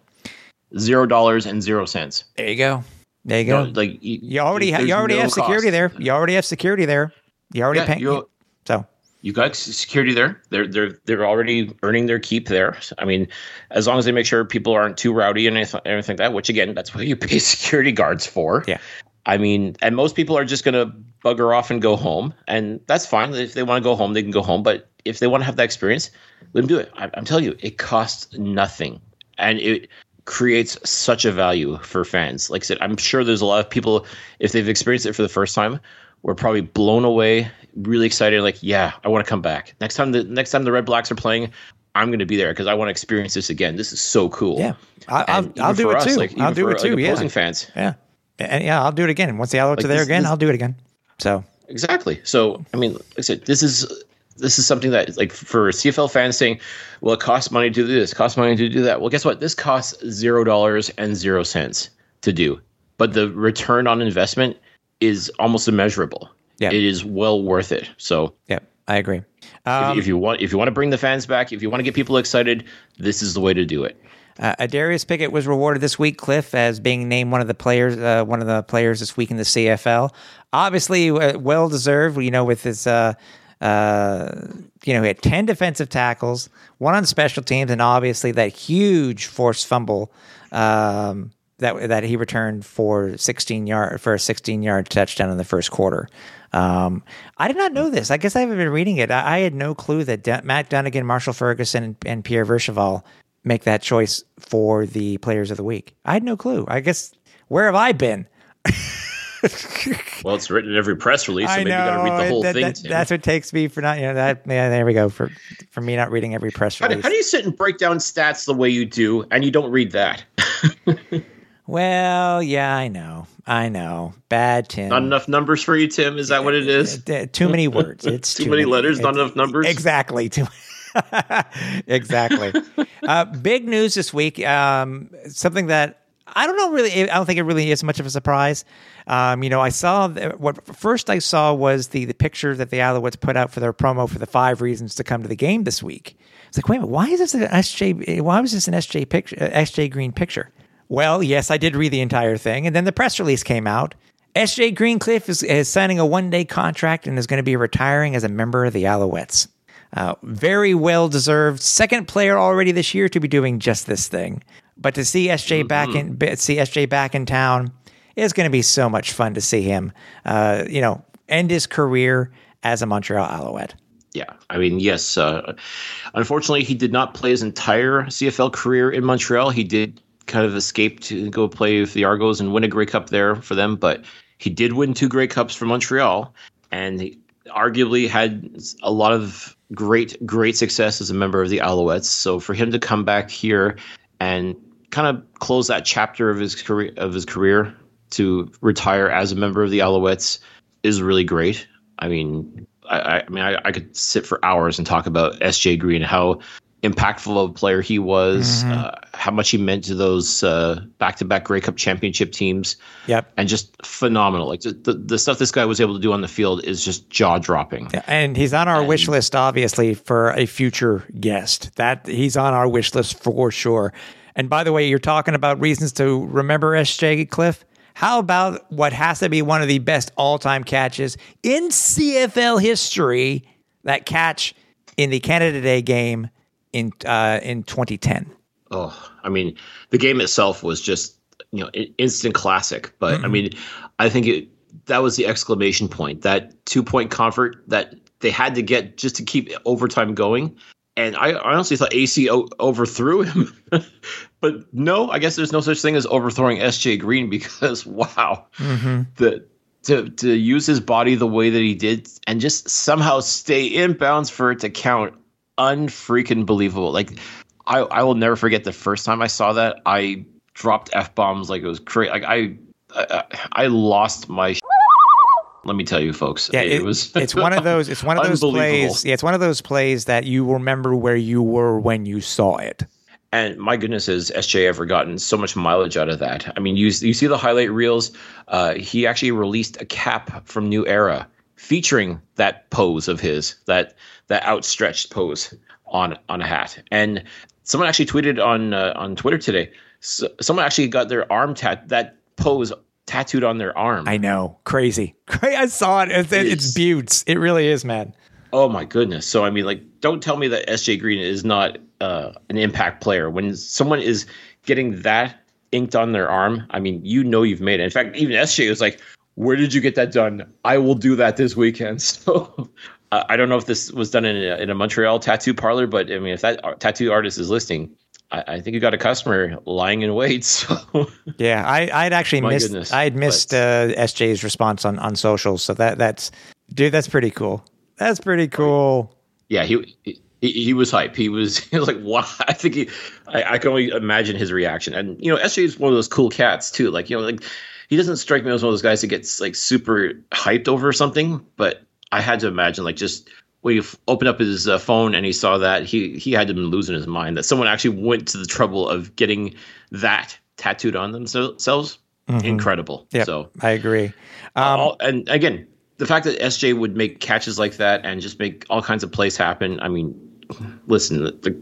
Zero dollars and zero cents. There you go. There you go. No, like you, you already, ha- you already no have security cost. there. You already have security there. You already yeah, pay. You, so you got security there. They're they're they're already earning their keep there. I mean, as long as they make sure people aren't too rowdy and anything, anything like that. Which again, that's what you pay security guards for. Yeah. I mean, and most people are just going to bugger off and go home, and that's fine. If they want to go home, they can go home. But if they want to have that experience, let them do it. I, I'm telling you, it costs nothing, and it creates such a value for fans. Like I said, I'm sure there's a lot of people, if they've experienced it for the first time, were probably blown away, really excited, like, yeah, I want to come back. Next time the next time the Red Blacks are playing, I'm going to be there because I want to experience this again. This is so cool. Yeah, I'll, I'll do it too. I'll do it too, yeah. Opposing fans. Yeah, and yeah, I'll do it again. Once the Alouettes are there again, I'll do it again. So exactly. So, I mean, like I said, this is... This is something that, like, for C F L fans saying, well, it costs money to do this, costs money to do that. Well, guess what? This costs zero dollars and zero cents to do. But the return on investment is almost immeasurable. Yeah. It is well worth it. So yeah, I agree. Um, if, if you want if you want to bring the fans back, if you want to get people excited, this is the way to do it. Uh, Darius Pickett was rewarded this week, Cliff, as being named one of the players, uh, one of the players this week in the C F L. Obviously, uh, well deserved. You know, with his, uh, uh, you know, he had ten defensive tackles, one on special teams, and obviously that huge forced fumble um, that that he returned for sixteen yard for a sixteen yard touchdown in the first quarter. Um, I did not know this. I guess I haven't been reading it. I, I had no clue that De- Matt Dunnigan, Marshall Ferguson, and, and Pierre Vercheval make that choice for the players of the week. I had no clue. I guess, where have I been? Well, it's written in every press release, so I maybe know, you got to read the whole that, thing. That, that's what takes me for not, you know, that, yeah, there we go, for for me not reading every press release. How do, how do you sit and break down stats the way you do, and you don't read that? Well, yeah, I know. I know. Bad, Tim. Not enough numbers for you, Tim? Is that what it is? Too many words. It's Too, too many, many letters, not enough numbers? Exactly. Too exactly. Uh, big news this week. Um, something that I don't know really, I don't think it really is much of a surprise. Um, you know, I saw th- what first I saw was the, the picture that the Alouettes put out for their promo for the five reasons to come to the game this week. It's like, wait a minute, why is this an S J? Why was this an S J picture? Uh, S J Green picture? Well, yes, I did read the entire thing, and then the press release came out. S J Greencliffe is, is signing a one-day contract and is going to be retiring as a member of the Alouettes. Uh, very well-deserved. Second player already this year to be doing just this thing. But to see S J mm-hmm. back in see S J back in town is going to be so much fun to see him, uh, you know, end his career as a Montreal Alouette. Yeah, I mean, yes. Uh, unfortunately, he did not play his entire C F L career in Montreal. He did kind of escape to go play with the Argos and win a Grey Cup there for them, but he did win two Grey Cups for Montreal, and he arguably had a lot of great, great success as a member of the Alouettes. So for him to come back here and kind of close that chapter of his career, of his career to retire as a member of the Alouettes is really great. I mean, I, I mean, I, I could sit for hours and talk about S J Green, how impactful of a player he was, mm-hmm. uh, how much he meant to those uh, back-to-back Grey Cup championship teams. Yep. And just phenomenal. Like the, the stuff this guy was able to do on the field is just jaw-dropping. And he's on our and, wish list, obviously, for a future guest. That he's on our wish list for sure. And by the way, you're talking about reasons to remember S J, Cliff. How about what has to be one of the best all-time catches in C F L history, that catch in the Canada Day game in uh, in twenty ten. Oh, I mean, the game itself was just, you know, instant classic. But mm-hmm. I mean, I think it, that was the exclamation point, that two point convert that they had to get just to keep overtime going. And I honestly thought A C o- overthrew him. But no, I guess there's no such thing as overthrowing S J Green, because wow, mm-hmm. the to to use his body the way that he did and just somehow stay in bounds for it to count. Unfreaking believable. Like I, I will never forget the first time I saw that. I dropped F-bombs like it was crazy. Like I, I, I lost my sh- let me tell you, folks. Yeah, it, it was it's one of those it's one of those plays. Yeah, it's one of those plays that you remember where you were when you saw it. And my goodness, has S J ever gotten so much mileage out of that? I mean, you you see the highlight reels. Uh, he actually released a cap from New Era featuring that pose of his, that that outstretched pose on on a hat. And someone actually tweeted on uh, on Twitter today, so someone actually got their arm tat that pose tattooed on their arm. I know, crazy. I saw it. It's, it's, it's beauts. It really is, man. Oh my goodness. So I mean, like, don't tell me that S J Green is not uh, an impact player. When someone is getting that inked on their arm, I mean, you know you've made it. In fact, even S J was like, where did you get that done? I will do that this weekend. So uh, I don't know if this was done in a, in a Montreal tattoo parlor, but I mean, if that art, tattoo artist is listening, I, I think you got a customer lying in wait. So yeah, I, I'd actually missed, goodness, I'd missed uh, S J's response on, on social. So that that's, dude, that's pretty cool. That's pretty cool. Yeah. He, he He, he was hype. He was, he was like, wow. I think he, I, I can only imagine his reaction. And, you know, S J is one of those cool cats too. Like, you know, like he doesn't strike me as one of those guys that gets like super hyped over something, but I had to imagine like just when he f- opened up his uh, phone and he saw that, he, he had to be losing his mind that someone actually went to the trouble of getting that tattooed on themselves. Mm-hmm. Incredible. Yep, so I agree. Um, all, and again, the fact that S J would make catches like that and just make all kinds of plays happen. I mean, listen, the, the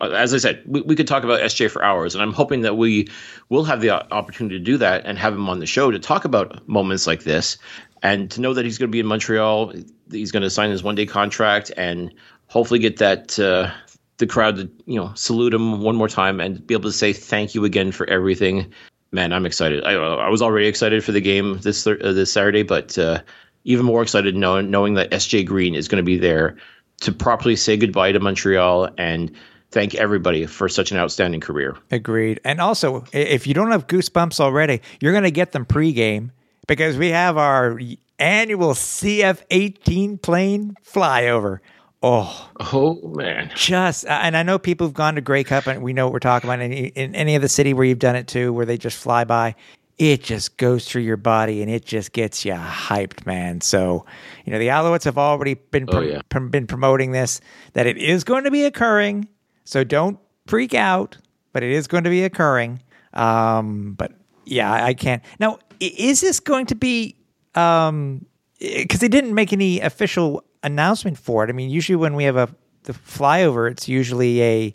as I said, we, we could talk about S J for hours, and I'm hoping that we will have the opportunity to do that and have him on the show to talk about moments like this, and to know that he's going to be in Montreal, he's going to sign his one-day contract, and hopefully get that uh, the crowd to, you know, salute him one more time and be able to say thank you again for everything. Man, I'm excited. I I was already excited for the game this th- uh, this Saturday, but uh, even more excited knowing, knowing that S J Green is going to be there to properly say goodbye to Montreal and thank everybody for such an outstanding career. Agreed. And also, if you don't have goosebumps already, you're going to get them pregame, because we have our annual C F eighteen plane flyover. Oh, oh man. Just, uh, and I know people have gone to Grey Cup, and we know what we're talking about, and in any of the city where you've done it too, where they just fly by, it just goes through your body and it just gets you hyped, man. So, you know, the Alouettes have already been, pr- oh, yeah. pr- been promoting this, that it is going to be occurring. So don't freak out, but it is going to be occurring. Um, but yeah, I can't. Now, is this going to be, um, because they didn't make any official announcement for it. I mean, usually when we have a the flyover, it's usually a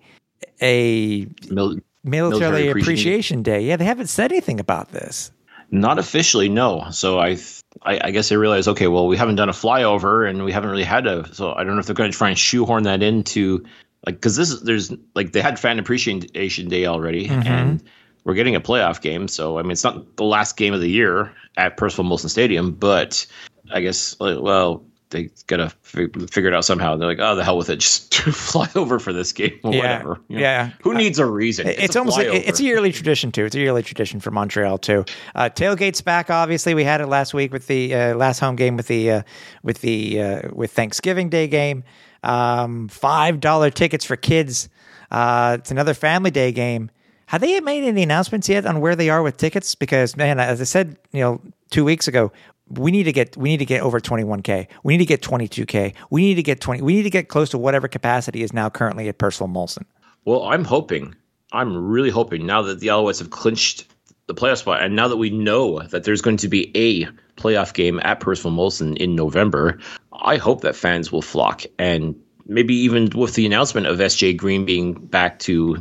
a Mil- military appreciation day. Yeah, they haven't said anything about this. Not officially, no. So I, I, I guess they realized, okay, well, we haven't done a flyover, and we haven't really had a. So I don't know if they're going to try and shoehorn that into, like, because this is there's like they had fan appreciation day already, mm-hmm. and we're getting a playoff game. So I mean, it's not the last game of the year at Percival Molson Stadium, but I guess, well, they got to f- figure it out somehow. They're like, oh, the hell with it. Just fly over for this game or yeah, whatever. You know, yeah. Who needs a reason? It's, it's a almost like, it's a yearly tradition too. It's a yearly tradition for Montreal too. Uh, tailgate's back. Obviously we had it last week with the uh, last home game with the, uh, with the, uh, with Thanksgiving Day game. Um, five dollars tickets for kids. Uh, it's another family day game. Have they made any announcements yet on where they are with tickets? Because man, as I said, you know, two weeks ago, We need to get we need to get over twenty-one K. We need to get twenty-two K. We need to get twenty. We need to get close to whatever capacity is now currently at Percival Molson. Well, I'm hoping, I'm really hoping now that the Alouettes have clinched the playoff spot, and now that we know that there's going to be a playoff game at Percival Molson in November, I hope that fans will flock, and maybe even with the announcement of S J Green being back to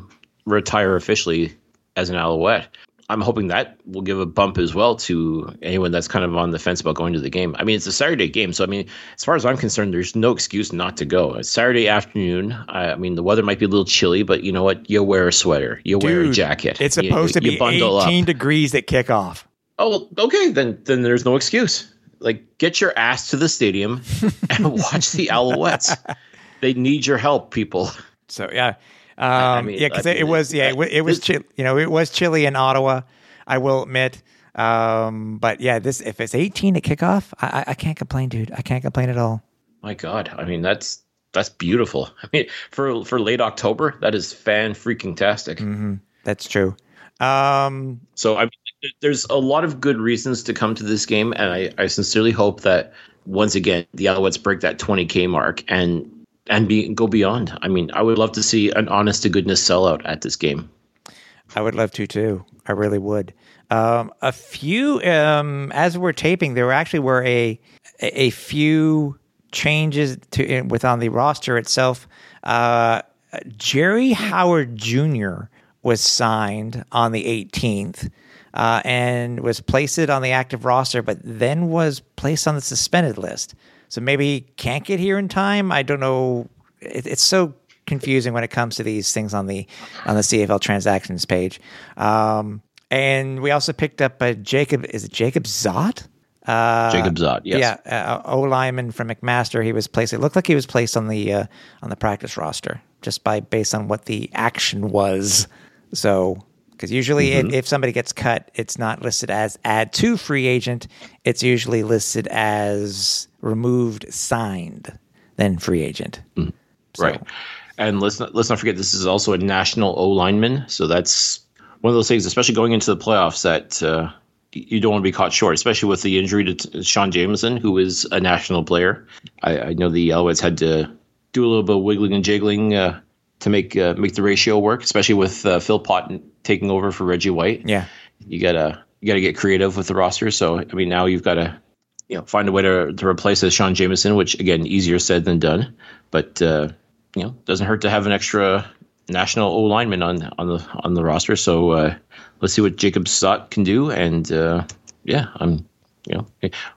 retire officially as an Alouette. I'm hoping that will give a bump as well to anyone that's kind of on the fence about going to the game. I mean, it's a Saturday game, so I mean, as far as I'm concerned, there's no excuse not to go. It's Saturday afternoon. I mean, the weather might be a little chilly, but you know what? You wear a sweater. You Dude, wear a jacket. It's supposed you, you, to be bundle eighteen up. Degrees at kickoff. Oh, okay. Then, then there's no excuse. Like, get your ass to the stadium and watch the Alouettes. They need your help, people. So yeah. Um, I mean, yeah, because I mean, it was yeah, it, it was chill, you know, it was chilly in Ottawa, I will admit. Um, but yeah, this if it's eighteen at kickoff, I, I can't complain, dude. I can't complain at all. My God, I mean that's that's beautiful. I mean for for late October, that is fan freaking tastic. Mm-hmm. That's true. Um, so I mean, there's a lot of good reasons to come to this game, and I, I sincerely hope that once again the Alouettes break that twenty K mark and. And be, go beyond. I mean, I would love to see an honest-to-goodness sellout at this game. I would love to, too. I really would. Um, a few, um, as we're taping, there actually were a a few changes to in, with on the roster itself. Uh, Jerry Howard Junior was signed on the eighteenth uh, and was placed on the active roster, but then was placed on the suspended list. So maybe he can't get here in time. I don't know. It, it's so confusing when it comes to these things on the on the C F L transactions page. Um, and we also picked up a Jacob. Is it Jacob Zott? Uh, Jacob Zott. Yes. Yeah. Uh, O lineman from McMaster. He was placed. It looked like he was placed on the uh, on the practice roster just by based on what the action was. So. Because usually mm-hmm. it, if somebody gets cut, it's not listed as add to free agent. It's usually listed as removed, signed, then free agent. Mm-hmm. So. Right. And let's not, let's not forget, this is also a national O-lineman. So that's one of those things, especially going into the playoffs, that uh, you don't want to be caught short, especially with the injury to t- Sean Jameson, who is a national player. I, I know the Alouettes had to do a little bit of wiggling and jiggling uh, to make uh, make the ratio work, especially with uh, Philpot and taking over for Reggie White. Yeah. You gotta, you gotta get creative with the roster. So, I mean, now you've got to, you know, find a way to, to replace a Sean Jameson, which again, easier said than done, but, uh, you know, doesn't hurt to have an extra national O-lineman on on the on the roster. So uh, let's see what Jacob Sott can do. And uh, yeah, I'm you know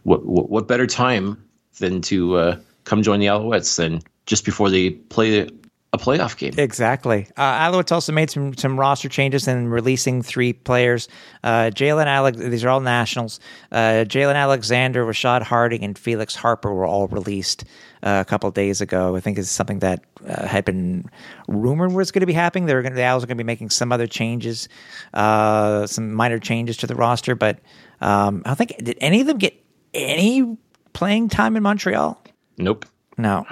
what what, what better time than to uh, come join the Alouettes than just before they play a playoff game. Exactly. Uh, Alouettes also made some some roster changes and releasing three players. Uh, Jalen Alex, these are all nationals. Uh, Jalen Alexander, Rashad Harding, and Felix Harper were all released uh, a couple of days ago. I think it's something that uh, had been rumored was going to be happening. They were going to, the Owls are going to be making some other changes, uh, some minor changes to the roster. But um, I don't think did any of them get any playing time in Montreal? Nope. No.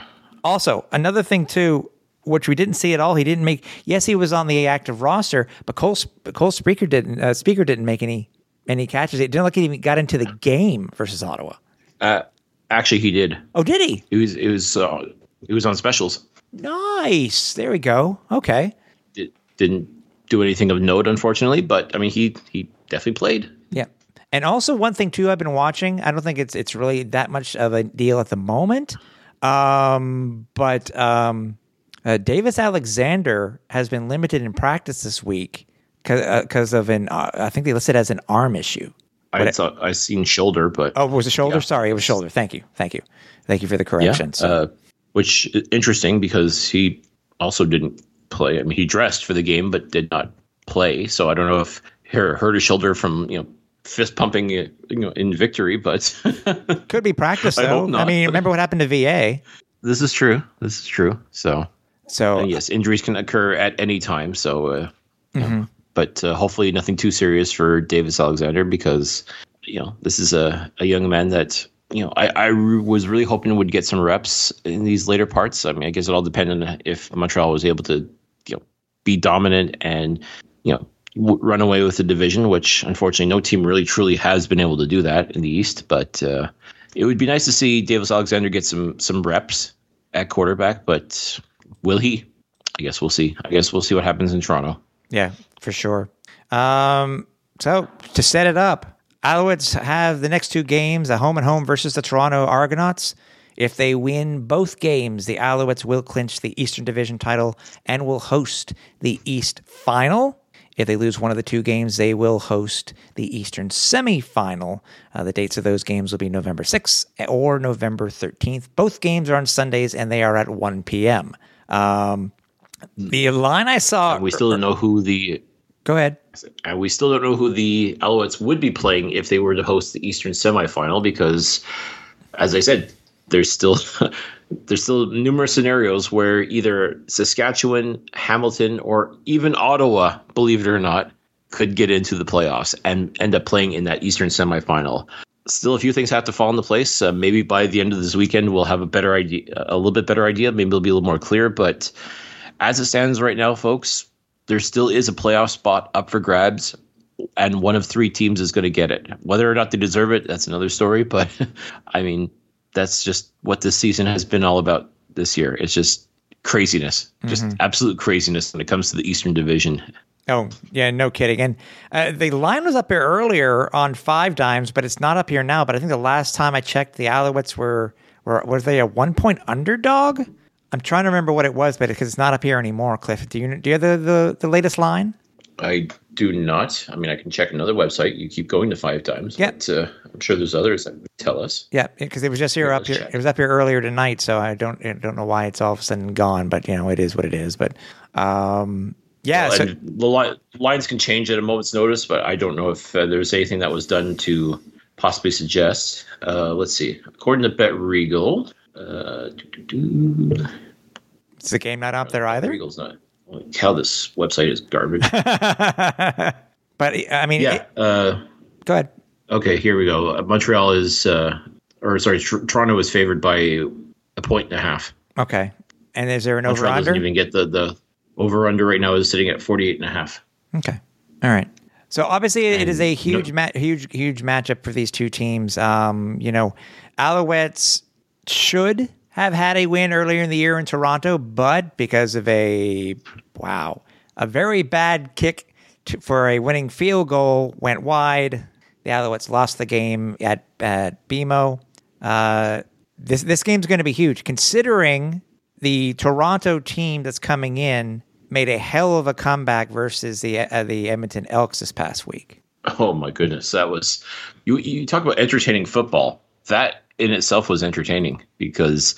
Also, another thing too, which we didn't see at all. He didn't make. Yes, he was on the active roster, but Cole Cole Speaker didn't. Uh, Speaker didn't make any any catches. It didn't look like he even got into the game versus Ottawa. Uh, actually, he did. Oh, did he? It was it was uh, it was on specials. Nice. There we go. Okay. It didn't do anything of note, unfortunately, but I mean, he he definitely played. Yeah. And also one thing too, I've been watching. I don't think it's it's really that much of a deal at the moment, um, but. Um, Uh, Davis Alexander has been limited in practice this week because uh, of an, uh, I think they listed as an arm issue. But I saw, I seen shoulder, but. Oh, was it shoulder? Yeah. Sorry, it was shoulder. Thank you. Thank you. Thank you for the correction. Yeah. So. Uh, which is interesting because he also didn't play. I mean, he dressed for the game, but did not play. So I don't know if he hurt his shoulder from, you know, fist pumping, you know, in victory, but. Could be practice, though. I hope not. I mean, remember what happened to V A. This is true. This is true. So. So and yes, injuries can occur at any time. So, uh, mm-hmm. yeah. but uh, hopefully nothing too serious for Davis Alexander, because you know this is a, a young man that you know I, I re- was really hoping would get some reps in these later parts. I mean, I guess it all depended on if Montreal was able to you know be dominant and you know w- run away with the division, which unfortunately no team really truly has been able to do that in the East. But uh, it would be nice to see Davis Alexander get some some reps at quarterback, but. Will he? I guess we'll see. I guess we'll see what happens in Toronto. Yeah, for sure. Um, so to set it up, Alouettes have the next two games, a home and home versus the Toronto Argonauts. If they win both games, the Alouettes will clinch the Eastern Division title and will host the East Final. If they lose one of the two games, they will host the Eastern Semifinal. Uh, the dates of those games will be November sixth or November thirteenth. Both games are on Sundays, and they are at one p.m. Um, the line I saw. And we still don't know who the. Go ahead. And we still don't know who the Alouettes would be playing if they were to host the Eastern Semifinal, because, as I said, there's still there's still numerous scenarios where either Saskatchewan, Hamilton, or even Ottawa, believe it or not, could get into the playoffs and end up playing in that Eastern Semifinal. Still, a few things have to fall into place. Uh, maybe by the end of this weekend, we'll have a better idea, a little bit better idea. Maybe it'll be a little more clear. But as it stands right now, folks, there still is a playoff spot up for grabs, and one of three teams is going to get it. Whether or not they deserve it, that's another story. But I mean, that's just what this season has been all about this year. It's just craziness, mm-hmm. just absolute craziness when it comes to the Eastern Division. Oh, yeah, no kidding. And uh, the line was up here earlier on Five Dimes, but it's not up here now. But I think the last time I checked, the Alouettes were, were, were they a one-point underdog? I'm trying to remember what it was, but because it's not up here anymore, Cliff. Do you, do you have the, the, the latest line? I do not. I mean, I can check another website. You keep going to Five Dimes. Yeah. But, uh, I'm sure there's others that would tell us. Yeah, because it was just here yeah, up here. Check. It was up here earlier tonight, so I don't I don't know why it's all of a sudden gone, but, you know, it is what it is. But, um... Yeah, well, so, the li- lines can change at a moment's notice, but I don't know if uh, there was anything that was done to possibly suggest. Uh, let's see. According to Bet Regal, uh, is the game not up there either? Regal's not. Hell, this website is garbage. But I mean, yeah. It, uh, go ahead. Okay, here we go. Uh, Montreal is, uh, or sorry, tr- Toronto is favored by a point and a half. Okay, and is there an over-under? Montreal doesn't even get the the. Over under right now is sitting at forty-eight and a half. Okay. All right. So obviously it and is a huge, no. ma- huge, huge matchup for these two teams. Um, you know, Alouettes should have had a win earlier in the year in Toronto, but because of a, wow, a very bad kick to, for a winning field goal went wide. The Alouettes lost the game at, at B M O. Uh, this, this game's going to be huge considering the Toronto team that's coming in made a hell of a comeback versus the uh, the Edmonton Elks this past week. Oh my goodness, that was you. You talk about entertaining football. That in itself was entertaining because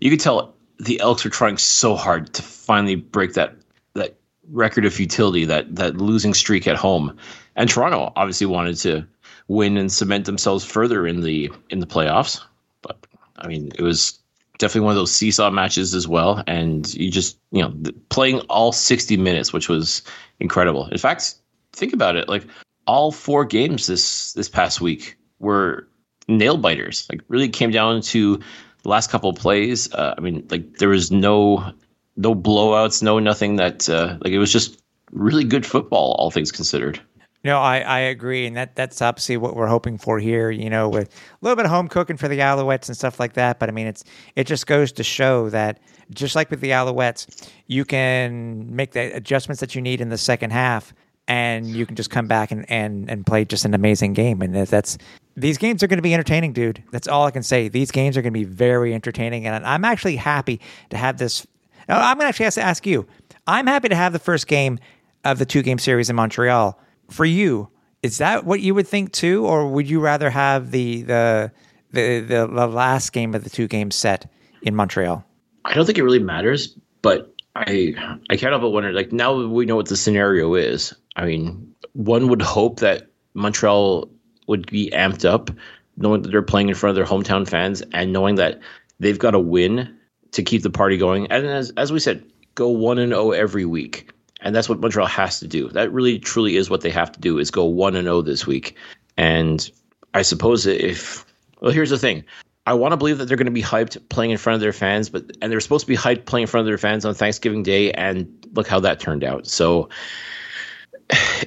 you could tell the Elks were trying so hard to finally break that that record of futility, that that losing streak at home. And Toronto obviously wanted to win and cement themselves further in the in the playoffs. But I mean, it was definitely one of those seesaw matches as well. And you just, you know, playing all sixty minutes, which was incredible. In fact, think about it, like all four games this this past week were nail biters. Like really came down to the last couple of plays. Uh, I mean, like there was no no blowouts, no nothing that uh, like it was just really good football, all things considered. No, I, I agree. And that that's obviously what we're hoping for here, you know, with a little bit of home cooking for the Alouettes and stuff like that. But I mean, it's it just goes to show that just like with the Alouettes, you can make the adjustments that you need in the second half and you can just come back and, and, and play just an amazing game. And that's these games are going to be entertaining, dude. That's all I can say. These games are going to be very entertaining. And I'm actually happy to have this. I'm going to actually have to ask you. I'm happy to have the first game of the two game series in Montreal. For you, is that what you would think too, or would you rather have the the the the last game of the two game set in Montreal? I don't think it really matters, but I I can't help but wonder. Like now we know what the scenario is. I mean, one would hope that Montreal would be amped up, knowing that they're playing in front of their hometown fans and knowing that they've got to win to keep the party going. And as as we said, go one and oh every week. And that's what Montreal has to do. That really, truly is what they have to do, is go one and oh this week. And I suppose if – well, here's the thing. I want to believe that they're going to be hyped playing in front of their fans, but and they're supposed to be hyped playing in front of their fans on Thanksgiving Day, and look how that turned out. So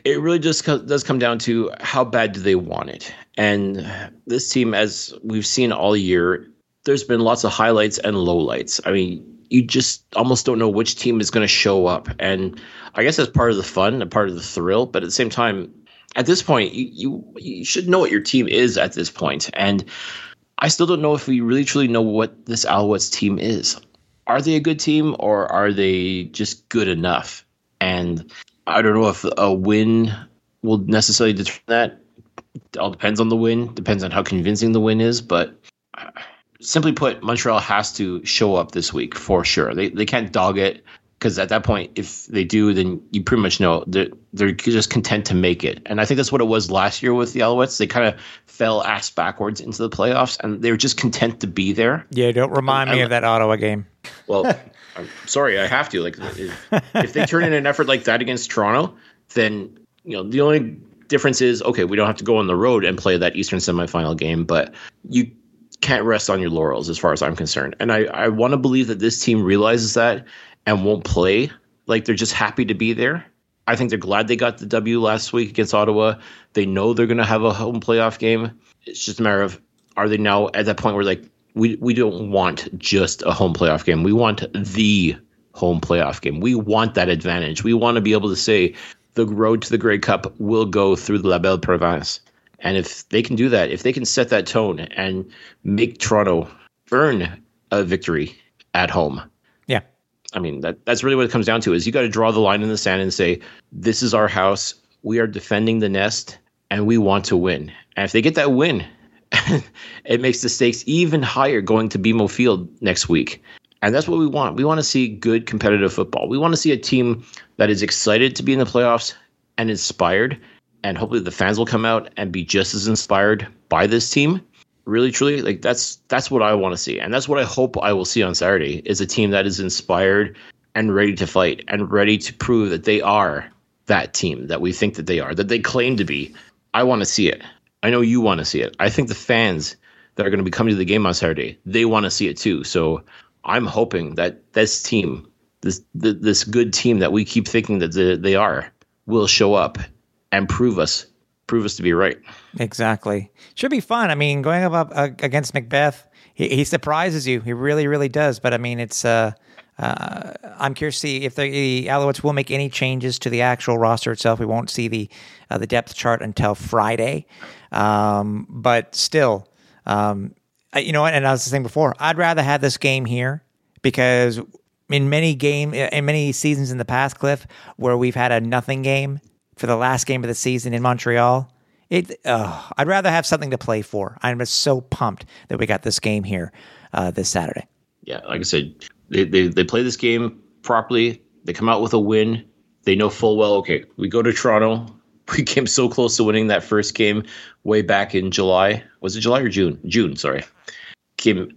it really just co- does come down to how bad do they want it. And this team, as we've seen all year, there's been lots of highlights and lowlights. I mean – you just almost don't know which team is going to show up. And I guess that's part of the fun and part of the thrill. But at the same time, at this point, you, you, you should know what your team is at this point. And I still don't know if we really truly know what this Alouettes team is. Are they a good team or are they just good enough? And I don't know if a win will necessarily determine that. It all depends on the win. Depends on how convincing the win is. But I, Simply put, Montreal has to show up this week for sure. They they can't dog it, because at that point, if they do, then you pretty much know they're, they're just content to make it. And I think that's what it was last year with the Alouettes. They kind of fell ass backwards into the playoffs, and they were just content to be there. Yeah, don't remind and, me and, of that Ottawa game. Well, I'm sorry, I have to. Like, if, if they turn in an effort like that against Toronto, then you know the only difference is, okay, we don't have to go on the road and play that Eastern semifinal game, but you can't rest on your laurels as far as I'm concerned. And I, I want to believe that this team realizes that and won't play like they're just happy to be there. I think they're glad they got the W last week against Ottawa. They know they're going to have a home playoff game. It's just a matter of, are they now at that point where like, we, we don't want just a home playoff game. We want the home playoff game. We want that advantage. We want to be able to say the road to the Grey Cup will go through the La Belle Province. And if they can do that, if they can set that tone and make Toronto earn a victory at home. Yeah. I mean, that that's really what it comes down to, is you got to draw the line in the sand and say, this is our house. We are defending the nest and we want to win. And if they get that win, it makes the stakes even higher going to BMO Field next week. And that's what we want. We want to see good competitive football. We want to see a team that is excited to be in the playoffs and inspired. And hopefully the fans will come out and be just as inspired by this team. Really, truly, like that's that's what I want to see. And that's what I hope I will see on Saturday, is a team that is inspired and ready to fight and ready to prove that they are that team that we think that they are, that they claim to be. I want to see it. I know you want to see it. I think the fans that are going to be coming to the game on Saturday, they want to see it too. So I'm hoping that this team, this this good team that we keep thinking that they are, will show up and prove us, prove us to be right. Exactly. Should be fun. I mean, going up uh, against Macbeth, he, he surprises you. He really, really does. But I mean, it's. Uh, uh, I'm curious to see if the, the Alouettes will make any changes to the actual roster itself. We won't see the uh, the depth chart until Friday. Um, but still, um, you know, and I was saying before, I'd rather have this game here because in many game in many seasons in the past, Cliff, where we've had a nothing game for the last game of the season in Montreal. It, oh, I'd rather have something to play for. I'm just so pumped that we got this game here uh, this Saturday. Yeah, like I said, they, they they play this game properly. They come out with a win. They know full well, okay, we go to Toronto. We came so close to winning that first game way back in July. Was it July or June? June, sorry. Came,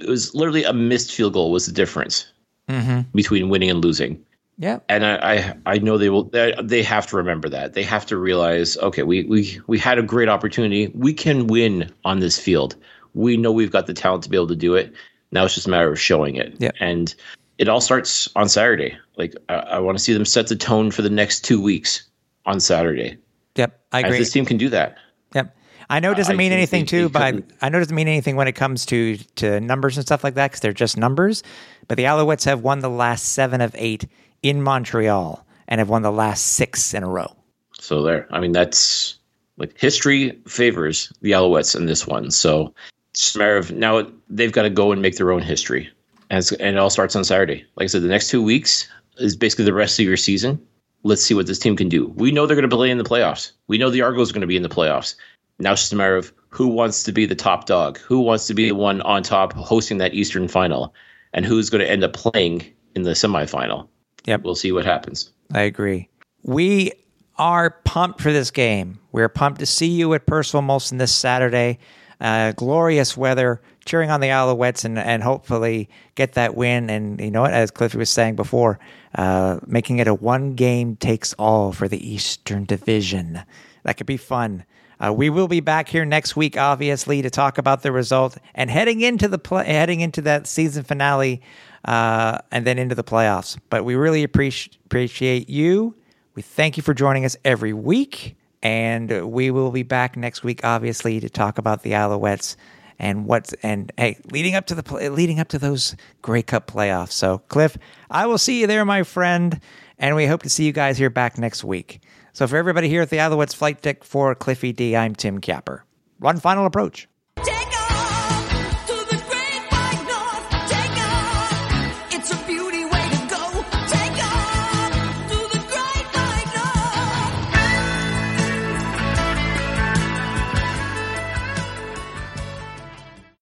it was literally a missed field goal was the difference mm-hmm. between winning and losing. Yeah, and I, I, I know they will. They have to remember that. They have to realize, okay, we, we, we had a great opportunity. We can win on this field. We know we've got the talent to be able to do it. Now it's just a matter of showing it. Yep. And it all starts on Saturday. Like I, I want to see them set the tone for the next two weeks on Saturday. Yep, I agree. And if this team can do that. Yep, I know it doesn't mean anything too, but I know it doesn't mean anything when it comes to to numbers and stuff like that because they're just numbers. But the Alouettes have won the last seven of eight in Montreal and have won the last six in a row. So there, I mean, that's like history favors the Alouettes in this one. So it's just a matter of now they've got to go and make their own history, and, it's, and it all starts on Saturday. Like I said, the next two weeks is basically the rest of your season. Let's see what this team can do. We know they're going to play in the playoffs. We know the Argos are going to be in the playoffs. Now it's just a matter of who wants to be the top dog, who wants to be the one on top hosting that Eastern final, and who's going to end up playing in the semifinal. Yep. We'll see what happens. I agree. We are pumped for this game. We're pumped to see you at Percival Molson this Saturday. Uh, glorious weather, cheering on the Alouettes and, and hopefully get that win. And you know what, as Cliffy was saying before, uh, making it a one game takes all for the Eastern Division. That could be fun. Uh, we will be back here next week, obviously, to talk about the result and heading into the play, heading into that season finale uh, and then into the playoffs. But we really appreciate appreciate you. We thank you for joining us every week, and we will be back next week, obviously, to talk about the Alouettes and what's and hey, leading up to the play, leading up to those Grey Cup playoffs. So, Cliff, I will see you there, my friend, and we hope to see you guys here back next week. So for everybody here at the Alouettes Flight Deck for Cliffy D, I'm Tim Capper. One final approach. Take off to the great white north. Take off. It's a beauty way to go. Take off to the great white north.